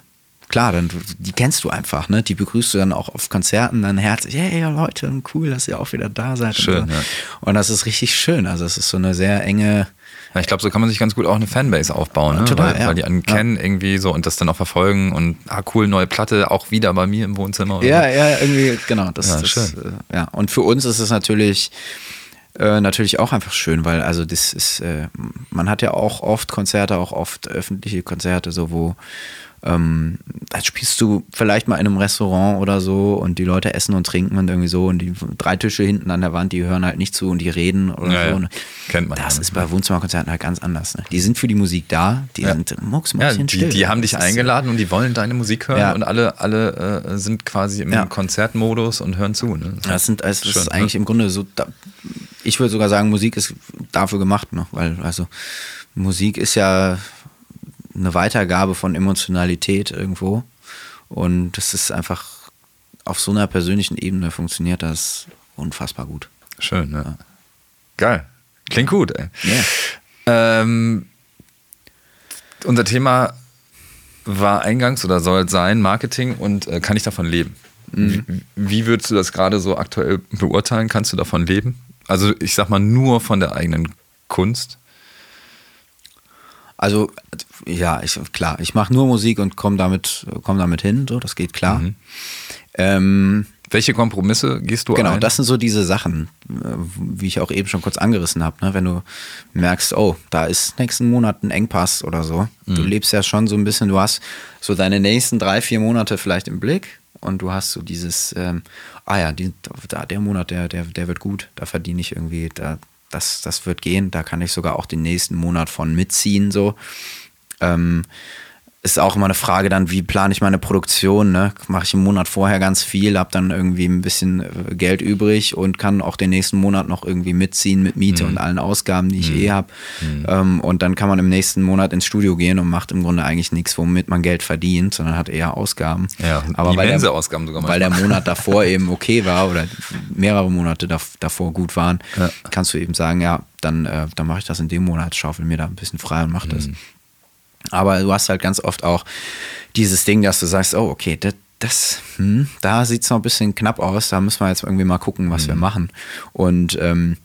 klar, dann die kennst du einfach, ne? Die begrüßt du dann auch auf Konzerten, dann herzlich, hey Leute, cool, dass ihr auch wieder da seid. Schön, und, so. ja. und das ist richtig schön. Also es ist so eine sehr enge... Ja, ich glaube, so kann man sich ganz gut auch eine Fanbase aufbauen, ne? Total, weil, ja. weil die einen ja. kennen irgendwie so und das dann auch verfolgen und ah cool, neue Platte, auch wieder bei mir im Wohnzimmer. Oder ja, so. ja, irgendwie, genau. Das, ja, das, schön. Ja. Und für uns ist es natürlich, äh, natürlich auch einfach schön, weil also das ist, äh, man hat ja auch oft Konzerte, auch oft öffentliche Konzerte, so wo ähm, da spielst du vielleicht mal in einem Restaurant oder so und die Leute essen und trinken und irgendwie so und die drei Tische hinten an der Wand, die hören halt nicht zu und die reden oder ja, so. Ja. Kennt man. Das ja, ist bei Wohnzimmerkonzerten halt ganz anders. Ne? Die sind für die Musik da, die ja. sind mucksmäuschen ja, die, still. Die haben dich eingeladen und die wollen deine Musik hören ja. und alle, alle äh, sind quasi im ja. Konzertmodus und hören zu. Ne? Das, das, sind, also das schön, ist eigentlich ne? im Grunde so, da, ich würde sogar sagen, Musik ist dafür gemacht, ne? Weil also Musik ist ja eine Weitergabe von Emotionalität irgendwo und das ist einfach auf so einer persönlichen Ebene funktioniert das unfassbar gut. Schön, ne? Ja. Geil. Klingt gut, ey. Yeah. Ähm, unser Thema war eingangs oder soll sein Marketing und äh, kann ich davon leben? Mhm. Wie, wie würdest du das gerade so aktuell beurteilen? Kannst du davon leben? Also ich sag mal nur von der eigenen Kunst. Also ja, ich, klar, ich mache nur Musik und komme damit, komm damit hin, so, das geht klar. Mhm. Ähm, Welche Kompromisse gehst du genau, ein? Genau, das sind so diese Sachen, wie ich auch eben schon kurz angerissen habe. Ne? Wenn du merkst, oh, da ist nächsten Monat ein Engpass oder so. Mhm. Du lebst ja schon so ein bisschen, du hast so deine nächsten drei, vier Monate vielleicht im Blick und du hast so dieses, ähm, ah ja, die, da, der Monat, der, der, der wird gut, da verdiene ich irgendwie, da Das, das wird gehen, da kann ich sogar auch den nächsten Monat von mitziehen. So. Ähm, ist auch immer eine Frage dann, wie plane ich meine Produktion? Ne? Mache ich einen Monat vorher ganz viel, habe dann irgendwie ein bisschen Geld übrig und kann auch den nächsten Monat noch irgendwie mitziehen mit Miete mhm. und allen Ausgaben, die ich mhm. eh habe. Mhm. Ähm, und dann kann man im nächsten Monat ins Studio gehen und macht im Grunde eigentlich nichts, womit man Geld verdient, sondern hat eher Ausgaben. Ja, aber weil der, Ausgaben sogar weil der Monat davor eben okay war oder mehrere Monate davor gut waren, ja. kannst du eben sagen, ja, dann, äh, dann mache ich das in dem Monat, schaufel mir da ein bisschen frei und mach das. Mhm. Aber du hast halt ganz oft auch dieses Ding, dass du sagst, oh, okay, das, das hm, da sieht es noch ein bisschen knapp aus, da müssen wir jetzt irgendwie mal gucken, was mhm. wir machen. Und ähm,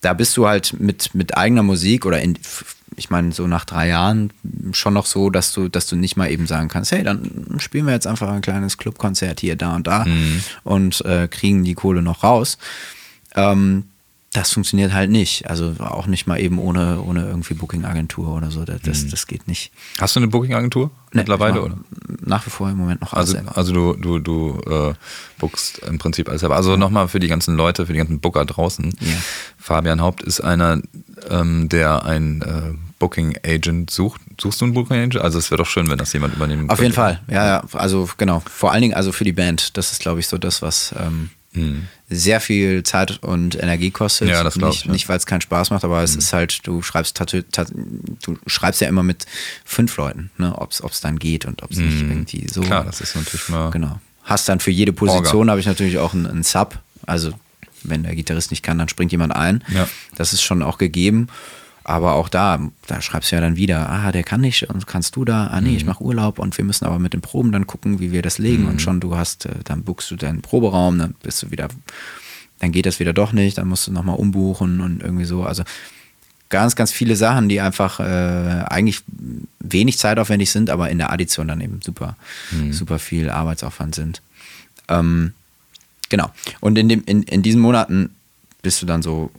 da bist du halt mit, mit eigener Musik oder in, ich meine, so nach drei Jahren schon noch so, dass du, dass du nicht mal eben sagen kannst, hey, dann spielen wir jetzt einfach ein kleines Clubkonzert hier, da und da mhm. und äh, kriegen die Kohle noch raus. Ähm, Das funktioniert halt nicht. Also auch nicht mal eben ohne, ohne irgendwie Booking-Agentur oder so. Das, das, das geht nicht. Hast du eine Booking-Agentur nee, mittlerweile? Oder? Nach wie vor im Moment noch. Also, also du, du, du äh, bookst im Prinzip alles selber. Also nochmal für die ganzen Leute, für die ganzen Booker draußen. Ja. Fabian Haupt ist einer, ähm, der ein äh, Booking-Agent sucht. Suchst du einen Booking-Agent? Also es wäre doch schön, wenn das jemand übernehmen könnte. Auf jeden Fall. Ja, ja. Also genau. Vor allen Dingen also für die Band. Das ist, glaube ich, so das, was... Ähm, Mhm. sehr viel Zeit und Energie kostet. Ja, das glaub ich, nicht, ja. nicht weil es keinen Spaß macht, aber mhm. es ist halt, du schreibst tatu, tatu, du schreibst ja immer mit fünf Leuten, ne, ob es dann geht und ob es mhm. nicht irgendwie so. Klar, das ist natürlich mal. Genau. Hast dann für jede Position habe ich natürlich auch einen, einen Sub. Also wenn der Gitarrist nicht kann, dann springt jemand ein. Ja. Das ist schon auch gegeben. Aber auch da, da schreibst du ja dann wieder, ah, der kann nicht und kannst du da, ah nee, mhm. ich mache Urlaub und wir müssen aber mit den Proben dann gucken, wie wir das legen mhm. und schon du hast, dann buchst du deinen Proberaum, dann bist du wieder, dann geht das wieder doch nicht, dann musst du nochmal umbuchen und irgendwie so, also ganz, ganz viele Sachen, die einfach äh, eigentlich wenig zeitaufwendig sind, aber in der Addition dann eben super, mhm. super viel Arbeitsaufwand sind. Ähm, genau, und in, dem, in, in diesen Monaten bist du dann so,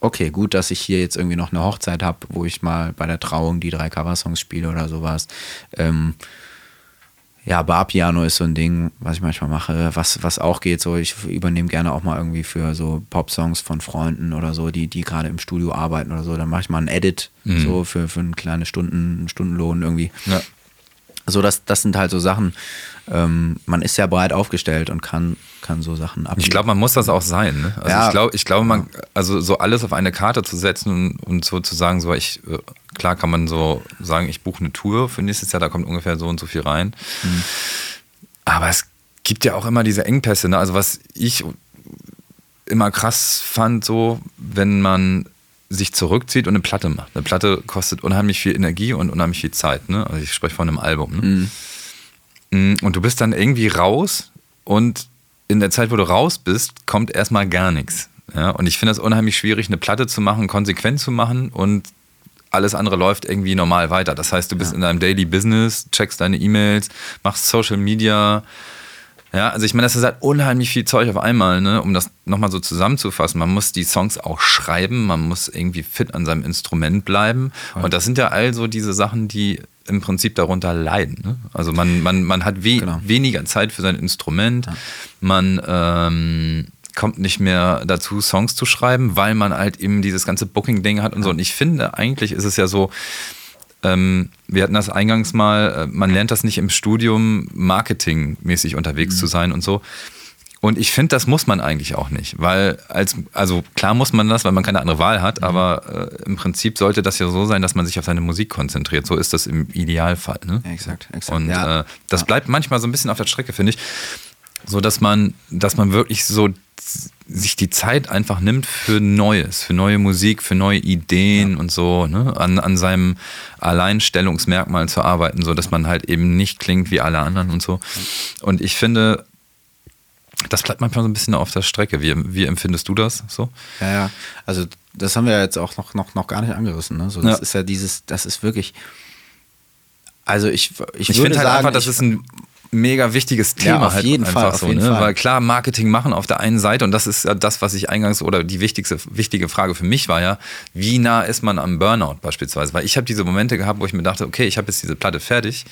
okay, gut, dass ich hier jetzt irgendwie noch eine Hochzeit habe, wo ich mal bei der Trauung die drei Coversongs spiele oder sowas. Ähm, ja, Barpiano ist so ein Ding, was ich manchmal mache, was, was auch geht. So, ich übernehme gerne auch mal irgendwie für so Popsongs von Freunden oder so, die, die gerade im Studio arbeiten oder so. Dann mache ich mal einen Edit, mhm. so für, für einen kleinen Stunden, Stundenlohn irgendwie. Ja. So, das, das sind halt so Sachen, ähm, man ist sehr breit aufgestellt und kann, kann so Sachen ab. Ich glaube, man muss das auch sein. Ne? Also ja. ich glaube, ich glaube, man, also so alles auf eine Karte zu setzen und, und so zu sagen, so ich, klar kann man so sagen, ich buche eine Tour für nächstes Jahr, da kommt ungefähr so und so viel rein. Mhm. Aber es gibt ja auch immer diese Engpässe, ne? Also was ich immer krass fand, so, wenn man sich zurückzieht und eine Platte macht. Eine Platte kostet unheimlich viel Energie und unheimlich viel Zeit. Ne? Also ich spreche von einem Album. Ne? Mhm. Und du bist dann irgendwie raus und in der Zeit, wo du raus bist, kommt erstmal gar nichts. Ja? Und ich finde das unheimlich schwierig, eine Platte zu machen, konsequent zu machen und alles andere läuft irgendwie normal weiter. Das heißt, du bist ja. in deinem Daily Business, checkst deine E-Mails, machst Social Media. Ja, also ich meine, das ist halt unheimlich viel Zeug auf einmal, ne? Um das nochmal so zusammenzufassen. Man muss die Songs auch schreiben, man muss irgendwie fit an seinem Instrument bleiben. Ja. Und das sind ja all so diese Sachen, die im Prinzip darunter leiden. Ne? Also man, man, man hat we- genau. weniger Zeit für sein Instrument, ja. man ähm, kommt nicht mehr dazu, Songs zu schreiben, weil man halt eben dieses ganze Booking-Ding hat und ja. so. Und ich finde, eigentlich ist es ja so, wir hatten das eingangs mal, man lernt das nicht im Studium, marketingmäßig unterwegs mhm. zu sein und so. Und ich finde, das muss man eigentlich auch nicht, weil als, also klar muss man das, weil man keine andere Wahl hat, mhm. aber äh, im Prinzip sollte das ja so sein, dass man sich auf seine Musik konzentriert. So ist das im Idealfall. Ne? Ja, exakt, exakt. Und ja. äh, das ja. bleibt manchmal so ein bisschen auf der Strecke, finde ich, so dass man, dass man wirklich so sich die Zeit einfach nimmt für Neues, für neue Musik, für neue Ideen ja. und so, ne? an, an seinem Alleinstellungsmerkmal zu arbeiten, so dass man halt eben nicht klingt wie alle anderen und so. Und ich finde, das bleibt manchmal so ein bisschen auf der Strecke. Wie, wie empfindest du das so? Ja, ja. Also das haben wir jetzt auch noch, noch, noch gar nicht angerissen. Ne? So, das ja. ist ja dieses, das ist wirklich, also ich, ich, ich finde halt sagen, einfach, das ist ein mega wichtiges Thema, ja, auf halt jeden einfach Fall, so, auf jeden ne? Fall. Weil klar, Marketing machen auf der einen Seite und das ist ja das, was ich eingangs oder die wichtigste wichtige Frage für mich war ja, wie nah ist man am Burnout beispielsweise? Weil ich habe diese Momente gehabt, wo ich mir dachte, okay, ich habe jetzt diese Platte fertig,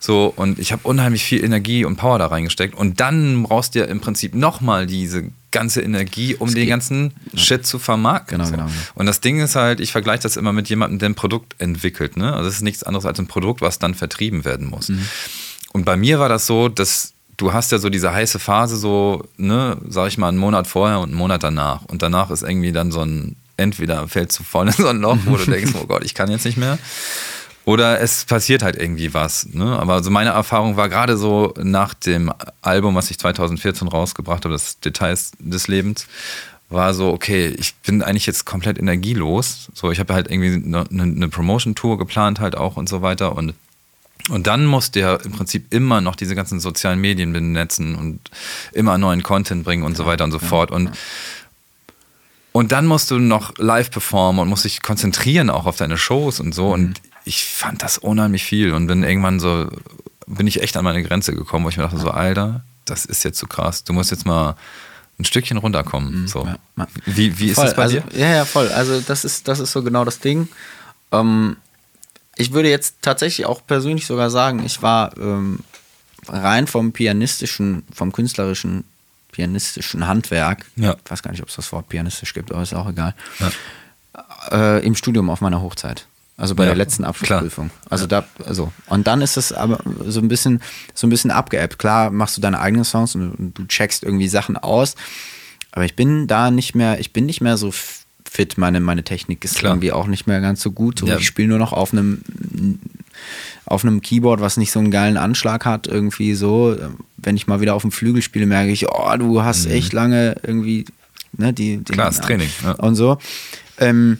so, und ich habe unheimlich viel Energie und Power da reingesteckt und dann brauchst du ja im Prinzip nochmal diese ganze Energie, um den ganzen ja. Shit zu vermarkten. Genau, so. genau, genau. Und das Ding ist halt, ich vergleiche das immer mit jemandem, der ein Produkt entwickelt. Ne? Also das ist nichts anderes als ein Produkt, was dann vertrieben werden muss. Mhm. Und bei mir war das so, dass du hast ja so diese heiße Phase so, ne, sag ich mal, einen Monat vorher und einen Monat danach. Und danach ist irgendwie dann so ein, entweder fällst du vorne in so ein Loch, wo du denkst, oh Gott, ich kann jetzt nicht mehr. Oder es passiert halt irgendwie was. Ne? Aber so also meine Erfahrung war gerade so nach dem Album, was ich zwanzig vierzehn rausgebracht habe, das Details des Lebens, war so, okay, ich bin eigentlich jetzt komplett energielos. So, ich habe halt irgendwie eine, eine Promotion-Tour geplant halt auch und so weiter und Und dann musst du ja im Prinzip immer noch diese ganzen sozialen Medien benetzen und immer neuen Content bringen und ja, so weiter und so ja, fort. Und, ja. und dann musst du noch live performen und musst dich konzentrieren auch auf deine Shows und so. Mhm. Und ich fand das unheimlich viel. Und bin irgendwann so, bin ich echt an meine Grenze gekommen, wo ich mir dachte, so, Alter, das ist jetzt zu krass. Du musst jetzt mal ein Stückchen runterkommen. Mhm, so. ja, wie wie ist das bei also, dir? Ja, ja, voll. Also das ist, das ist so genau das Ding. Ähm, Ich würde jetzt tatsächlich auch persönlich sogar sagen, ich war ähm, rein vom pianistischen, vom künstlerischen, pianistischen Handwerk, ja. ich weiß gar nicht, ob es das Wort pianistisch gibt, aber ist auch egal, ja. äh, im Studium auf meiner Hochzeit. Also bei ja, der letzten Abschlussprüfung. Also ja. da, also. Und dann ist es aber so ein bisschen, so ein bisschen abgeappt. Klar machst du deine eigenen Songs und, und du checkst irgendwie Sachen aus, aber ich bin da nicht mehr, ich bin nicht mehr so fit, meine, meine Technik ist Klar. irgendwie auch nicht mehr ganz so gut. So, ja. Ich spiele nur noch auf einem auf einem Keyboard, was nicht so einen geilen Anschlag hat, irgendwie so. Wenn ich mal wieder auf dem Flügel spiele, merke ich, oh, du hast mhm. echt lange irgendwie, ne, die... die Klar, das Training. Ja. Und so. Ähm,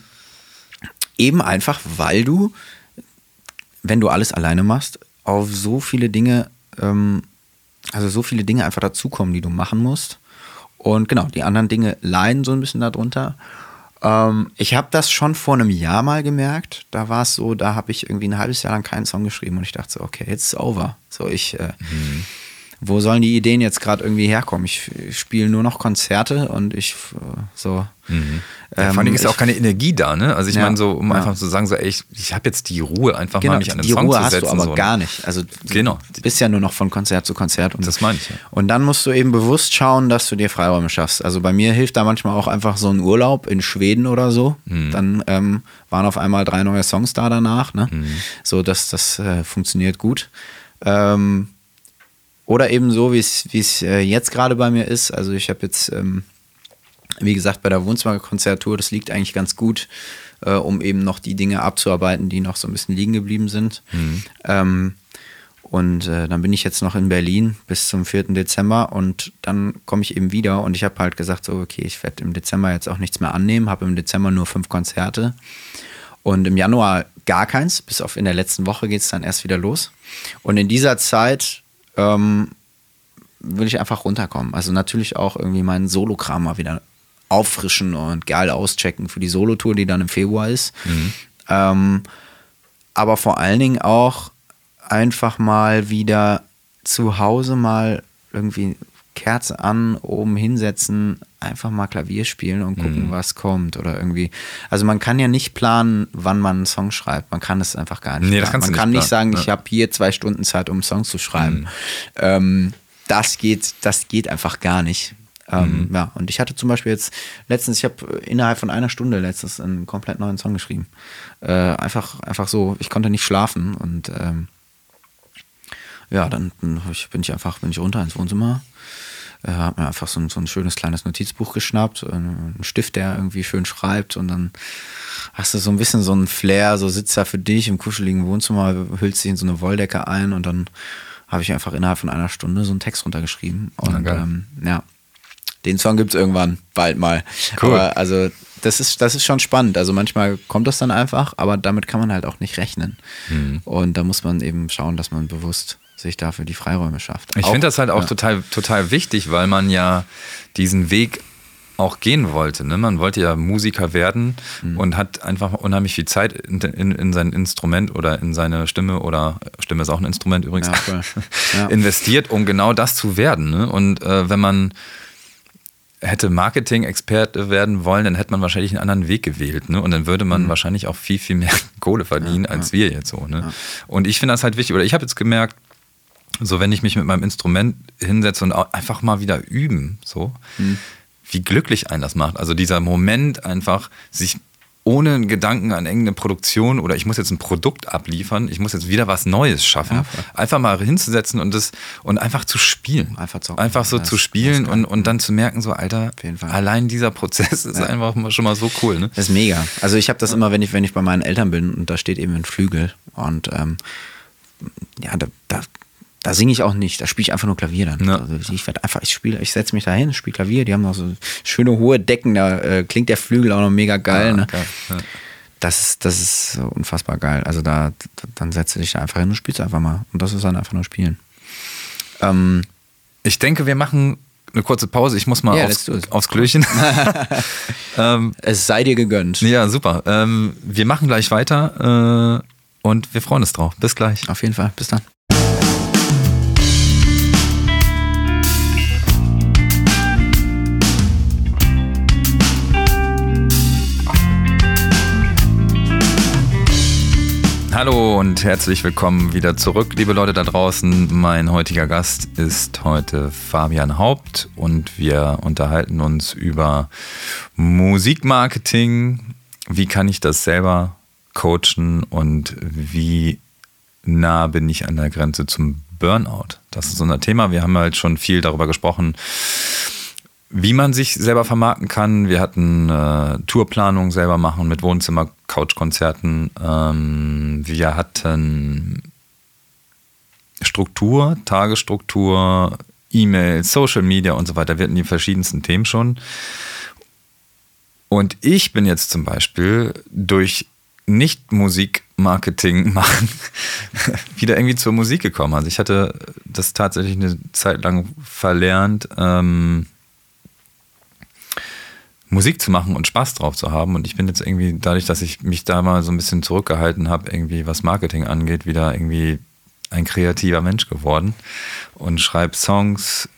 eben einfach, weil du, wenn du alles alleine machst, auf so viele Dinge, ähm, also so viele Dinge einfach dazukommen, die du machen musst. Und genau, die anderen Dinge leiden so ein bisschen darunter. Ich habe das schon vor einem Jahr mal gemerkt. Da war es so, da habe ich irgendwie ein halbes Jahr lang keinen Song geschrieben und ich dachte so, okay, jetzt ist es over. So, ich, äh, mhm. wo sollen die Ideen jetzt gerade irgendwie herkommen? Ich, ich spiele nur noch Konzerte und ich, so, mhm. Ja, vor allen Dingen ist ja auch keine Energie da, ne? Also ich ja, meine so, um ja. einfach zu sagen, so, ey, ich, ich habe jetzt die Ruhe, einfach genau, mal mich an den Song Ruhe zu setzen. Die Ruhe hast du aber so, ne? gar nicht. Also genau. Du bist ja nur noch von Konzert zu Konzert. Und das meine ich. Ja. Und dann musst du eben bewusst schauen, dass du dir Freiräume schaffst. Also bei mir hilft da manchmal auch einfach so ein Urlaub in Schweden oder so. Mhm. Dann ähm, waren auf einmal drei neue Songs da danach, ne? Mhm. So, dass das äh, funktioniert gut. Ähm, oder eben so, wie es äh, jetzt gerade bei mir ist. Also ich habe jetzt... Ähm, Wie gesagt, bei der Wohnzimmerkonzerttour, das liegt eigentlich ganz gut, äh, um eben noch die Dinge abzuarbeiten, die noch so ein bisschen liegen geblieben sind. Mhm. Ähm, und äh, dann bin ich jetzt noch in Berlin bis zum vierten Dezember und dann komme ich eben wieder und ich habe halt gesagt, so okay, ich werde im Dezember jetzt auch nichts mehr annehmen, habe im Dezember nur fünf Konzerte und im Januar gar keins, bis auf in der letzten Woche geht es dann erst wieder los. Und in dieser Zeit... Ähm, will ich einfach runterkommen. Also natürlich auch irgendwie meinen Solo-Kram mal wieder auffrischen und geil auschecken für die Solo-Tour, die dann im Februar ist. Mhm. Ähm, aber vor allen Dingen auch einfach mal wieder zu Hause mal irgendwie Kerze an, oben hinsetzen, einfach mal Klavier spielen und gucken, mhm. was kommt oder irgendwie. Also man kann ja nicht planen, wann man einen Song schreibt. Man kann es einfach gar nicht. Nee, das kannst man du nicht kann planen. Nicht sagen, ja. ich habe hier zwei Stunden Zeit, um einen Song zu schreiben. Mhm. Ähm, Das geht, das geht einfach gar nicht. Ähm, mhm. Ja, und ich hatte zum Beispiel jetzt letztens, ich habe innerhalb von einer Stunde letztens einen komplett neuen Song geschrieben. Äh, einfach, einfach so, ich konnte nicht schlafen und ähm, ja, dann bin ich einfach, bin ich runter ins Wohnzimmer, äh, habe mir einfach so ein, so ein schönes kleines Notizbuch geschnappt, einen Stift, der irgendwie schön schreibt und dann hast du so ein bisschen so einen Flair, so sitzt da für dich im kuscheligen Wohnzimmer, hüllst dich in so eine Wolldecke ein und dann habe ich einfach innerhalb von einer Stunde so einen Text runtergeschrieben. Und ja, ähm, ja. den Song gibt es irgendwann bald mal. Cool. Aber also das ist, das ist schon spannend. Also manchmal kommt das dann einfach, aber damit kann man halt auch nicht rechnen. Mhm. Und da muss man eben schauen, dass man bewusst sich dafür die Freiräume schafft. Ich finde das halt auch ja. total, total wichtig, weil man ja diesen Weg auch gehen wollte. Ne? Man wollte ja Musiker werden mhm. und hat einfach unheimlich viel Zeit in, in, in sein Instrument oder in seine Stimme oder Stimme ist auch ein Instrument übrigens, ja, cool. ja. investiert, um genau das zu werden. Ne? Und äh, wenn man hätte Marketing-Experte werden wollen, dann hätte man wahrscheinlich einen anderen Weg gewählt. Ne? Und dann würde man mhm. wahrscheinlich auch viel, viel mehr Kohle verdienen, ja, als ja. wir jetzt so. Ne? Ja. Und ich finde das halt wichtig. Oder ich habe jetzt gemerkt, so wenn ich mich mit meinem Instrument hinsetze und einfach mal wieder üben, so, mhm. wie glücklich einen das macht. Also dieser Moment einfach, sich ohne Gedanken an irgendeine Produktion oder ich muss jetzt ein Produkt abliefern, ich muss jetzt wieder was Neues schaffen, ja, einfach mal hinzusetzen und das und einfach zu spielen. Einfach, zocken, einfach so zu spielen und, und dann zu merken, so Alter, allein dieser Prozess ist ja. einfach schon mal so cool. Ne? Das ist mega. Also ich habe das immer, wenn ich, wenn ich bei meinen Eltern bin und da steht eben ein Flügel und ähm, ja, da, da Da singe ich auch nicht, da spiele ich einfach nur Klavier dann. Ja. Also ich werde einfach, ich spiele, ich setze mich da hin, spiele Klavier, die haben noch so schöne hohe Decken, da äh, klingt der Flügel auch noch mega geil. Ja, ne? geil ja. Das ist, das ist so unfassbar geil. Also da, dann setze ich da einfach hin und spielst einfach mal. Und das ist dann einfach nur Spielen. Ähm, ich denke, wir machen eine kurze Pause. Ich muss mal yeah, aufs, aufs Klöchen. ähm, es sei dir gegönnt. Ja, super. Ähm, wir machen gleich weiter äh, und wir freuen uns drauf. Bis gleich. Auf jeden Fall. Bis dann. Hallo und herzlich willkommen wieder zurück, liebe Leute da draußen. Mein heutiger Gast ist heute Fabian Haupt und wir unterhalten uns über Musikmarketing. Wie kann ich das selber coachen und wie nah bin ich an der Grenze zum Burnout? Das ist unser Thema. Wir haben halt schon viel darüber gesprochen, wie man sich selber vermarkten kann. Wir hatten äh, Tourplanung selber machen mit Wohnzimmer, Couchkonzerten. Ähm, wir hatten Struktur, Tagesstruktur, E-Mail, Social Media und so weiter. Wir hatten die verschiedensten Themen schon. Und ich bin jetzt zum Beispiel durch Nicht-Musik-Marketing machen wieder irgendwie zur Musik gekommen. Also ich hatte das tatsächlich eine Zeit lang verlernt, ähm, Musik zu machen und Spaß drauf zu haben. Und ich bin jetzt irgendwie, dadurch, dass ich mich da mal so ein bisschen zurückgehalten habe, irgendwie was Marketing angeht, wieder irgendwie ein kreativer Mensch geworden und schreibe Songs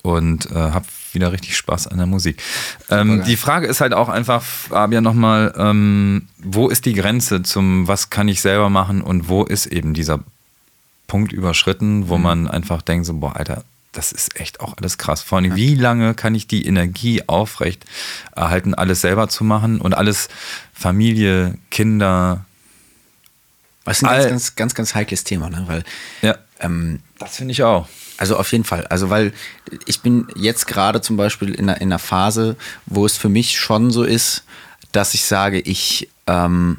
und äh, habe wieder richtig Spaß an der Musik. Ähm, die Frage ist halt auch einfach, Fabian, nochmal, ähm, wo ist die Grenze zum, was kann ich selber machen und wo ist eben dieser Punkt überschritten, wo mhm. man einfach denkt so, boah, Alter, das ist echt auch alles krass. Vor allem, ja. wie lange kann ich die Energie aufrecht erhalten, alles selber zu machen und alles Familie, Kinder. Das ist ein all, ganz, ganz, ganz, ganz heikles Thema, ne? Weil, ja, ähm, das finde ich auch. Also auf jeden Fall. Also weil ich bin jetzt gerade zum Beispiel in einer, in einer Phase, wo es für mich schon so ist, dass ich sage, ich, ähm,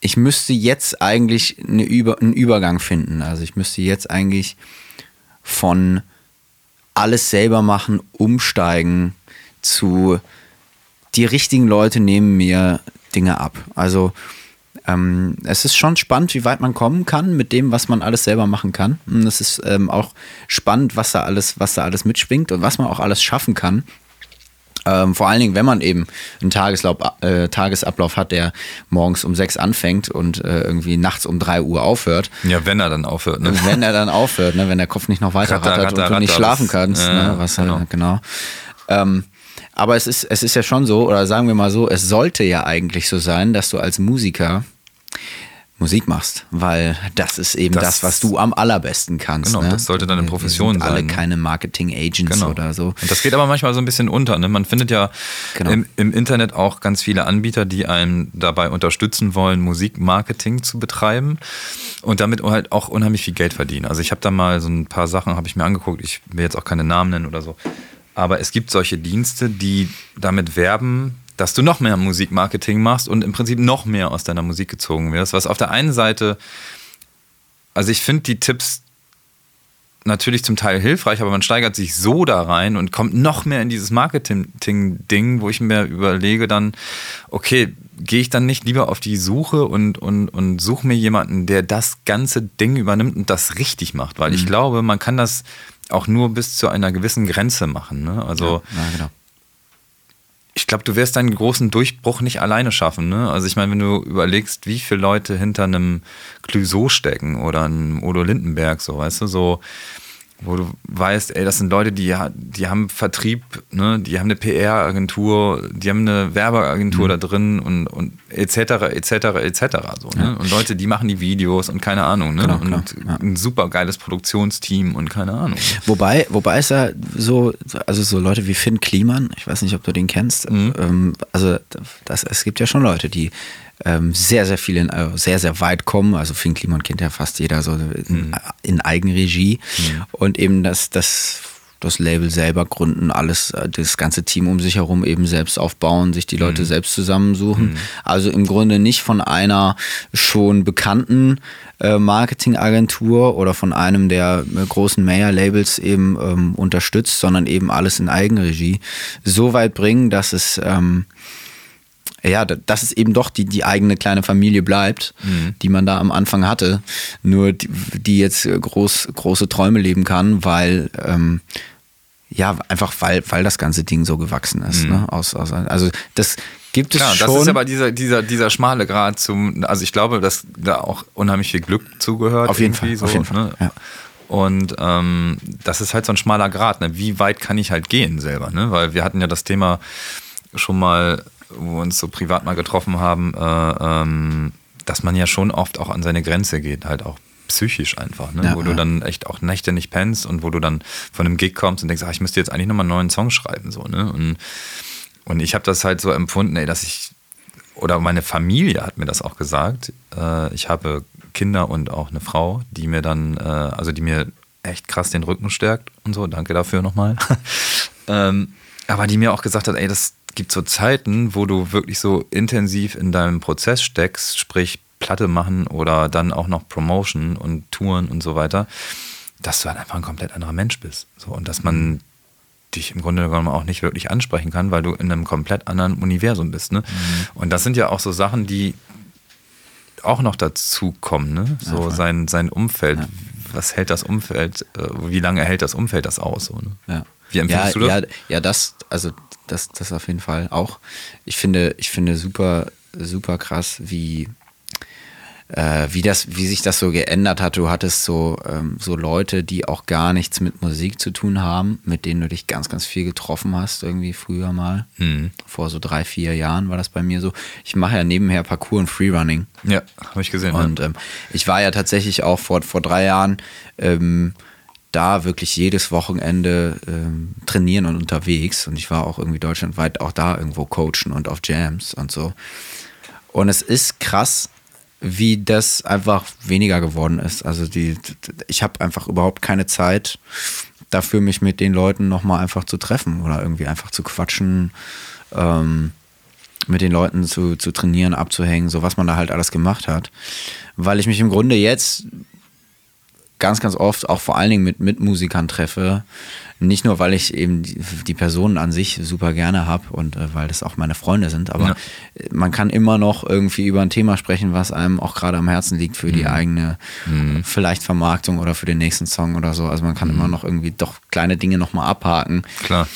ich müsste jetzt eigentlich eine Über, einen Übergang finden. Also ich müsste jetzt eigentlich von alles selber machen, umsteigen zu die richtigen Leute nehmen mir Dinge ab. Also ähm, es ist schon spannend, wie weit man kommen kann mit dem, was man alles selber machen kann. Und es ist ähm, auch spannend, was da alles, was da alles mitschwingt und was man auch alles schaffen kann. Ähm, vor allen Dingen, wenn man eben einen Tageslaub, äh, Tagesablauf hat, der morgens um sechs anfängt und äh, irgendwie nachts um drei Uhr aufhört. Ja, wenn er dann aufhört. Ne? Wenn er dann aufhört, ne? Wenn der Kopf nicht noch weiter ratter, rattert ratter, und du ratter, nicht schlafen kannst. Äh, ne? Was, genau. genau. Ähm, aber es ist, es ist ja schon so, oder sagen wir mal so, es sollte ja eigentlich so sein, dass du als Musiker Musik machst, weil das ist eben das, das was du am allerbesten kannst. Genau, ne? Das sollte deine Profession alle sein. Alle keine Marketing-Agents genau. oder so. Und das geht aber manchmal so ein bisschen unter. Ne? Man findet ja genau. im, im Internet auch ganz viele Anbieter, die einen dabei unterstützen wollen, Musikmarketing zu betreiben und damit halt auch unheimlich viel Geld verdienen. Also ich habe da mal so ein paar Sachen, habe ich mir angeguckt, ich will jetzt auch keine Namen nennen oder so, aber es gibt solche Dienste, die damit werben, dass du noch mehr Musikmarketing machst und im Prinzip noch mehr aus deiner Musik gezogen wirst. Was auf der einen Seite, also ich finde die Tipps natürlich zum Teil hilfreich, aber man steigert sich so da rein und kommt noch mehr in dieses Marketing-Ding, wo ich mir überlege dann, okay, gehe ich dann nicht lieber auf die Suche und, und, und suche mir jemanden, der das ganze Ding übernimmt und das richtig macht. Weil mhm. ich glaube, man kann das auch nur bis zu einer gewissen Grenze machen. Ne? Also ja, ja, genau. Ich glaube, du wirst deinen großen Durchbruch nicht alleine schaffen. Ne? Also ich meine, wenn du überlegst, wie viele Leute hinter einem Clueso stecken oder einem Udo Lindenberg, so weißt du, so, wo du weißt, ey, das sind Leute, die, die haben Vertrieb, ne? Die haben eine P R-Agentur, die haben eine Werbeagentur mhm. da drin und, und et cetera et cetera et cetera. So, ne? Ja. Und Leute, die machen die Videos und keine Ahnung. Ne? Genau, und klar, ja. ein super geiles Produktionsteam und keine Ahnung. Wobei, wobei ist ja so, also so Leute wie Fynn Kliemann, ich weiß nicht, ob du den kennst, mhm. ähm, also das, es gibt ja schon Leute, die ähm, sehr, sehr viel, in, äh, sehr, sehr weit kommen. Also Fynn Kliemann kennt ja fast jeder so in, mhm. in Eigenregie mhm. und eben das, das, das Label selber gründen, alles, das ganze Team um sich herum eben selbst aufbauen, sich die Leute mhm. selbst zusammensuchen. Mhm. Also im Grunde nicht von einer schon bekannten äh, Marketingagentur oder von einem der äh, großen Major-Labels eben ähm, unterstützt, sondern eben alles in Eigenregie so weit bringen, dass es ähm, ja, dass es eben doch die, die eigene kleine Familie bleibt, mhm. die man da am Anfang hatte, nur die, die jetzt groß, große Träume leben kann, weil ähm, ja, einfach weil, weil das ganze Ding so gewachsen ist. Mhm. Ne? Aus, aus, also das gibt es Klar, schon. Das ist aber dieser, dieser, dieser schmale Grat zum, also ich glaube, dass da auch unheimlich viel Glück zugehört. Auf jeden Fall, so, auf jeden Fall, ne? ja. Und ähm, das ist halt so ein schmaler Grat, ne? Wie weit kann ich halt gehen selber, ne? Weil wir hatten ja das Thema schon mal, wo wir uns so privat mal getroffen haben, äh, ähm, dass man ja schon oft auch an seine Grenze geht, halt auch psychisch einfach, ne? Ja, wo ja. du dann echt auch Nächte nicht pennst und wo du dann von einem Gig kommst und denkst, ach, ich müsste jetzt eigentlich nochmal einen neuen Song schreiben, so, ne? Und, und ich habe das halt so empfunden, ey, dass ich, oder meine Familie hat mir das auch gesagt, äh, ich habe Kinder und auch eine Frau, die mir dann, äh, also die mir echt krass den Rücken stärkt und so, danke dafür nochmal. ähm, aber die mir auch gesagt hat, ey, das gibt so Zeiten, wo du wirklich so intensiv in deinem Prozess steckst, sprich Platte machen oder dann auch noch Promotion und Touren und so weiter, dass du halt einfach ein komplett anderer Mensch bist. So, und dass man dich im Grunde genommen auch nicht wirklich ansprechen kann, weil du in einem komplett anderen Universum bist. Ne? Mhm. Und das sind ja auch so Sachen, die auch noch dazu kommen. Ne? So ja, sein, sein Umfeld, ja. was hält das Umfeld, wie lange hält das Umfeld das aus? So, ne? ja. Wie empfindest ja, du das? Ja, ja, das, also Das, das auf jeden Fall auch. Ich finde, ich finde super, super krass, wie äh, wie das, wie sich das so geändert hat. Du hattest so, ähm, so Leute, die auch gar nichts mit Musik zu tun haben, mit denen du dich ganz, ganz viel getroffen hast, irgendwie früher mal. Mhm. Vor so drei, vier Jahren war das bei mir so. Ich mache ja nebenher Parkour und Freerunning. Ja, habe ich gesehen. Und ja. ähm, ich war ja tatsächlich auch vor, vor drei Jahren ähm, da wirklich jedes Wochenende ähm, trainieren und unterwegs. Und ich war auch irgendwie deutschlandweit auch da irgendwo coachen und auf Jams und so. Und es ist krass, wie das einfach weniger geworden ist. Also die, ich habe einfach überhaupt keine Zeit dafür, mich mit den Leuten nochmal einfach zu treffen oder irgendwie einfach zu quatschen, ähm, mit den Leuten zu, zu trainieren, abzuhängen, so was man da halt alles gemacht hat. Weil ich mich im Grunde jetzt ganz, ganz oft auch vor allen Dingen mit, mit Musikern treffe. Nicht nur, weil ich eben die, die Personen an sich super gerne habe und äh, weil das auch meine Freunde sind, aber ja. man kann immer noch irgendwie über ein Thema sprechen, was einem auch gerade am Herzen liegt für mhm. die eigene mhm. vielleicht Vermarktung oder für den nächsten Song oder so. Also man kann mhm. immer noch irgendwie doch kleine Dinge nochmal abhaken. Klar.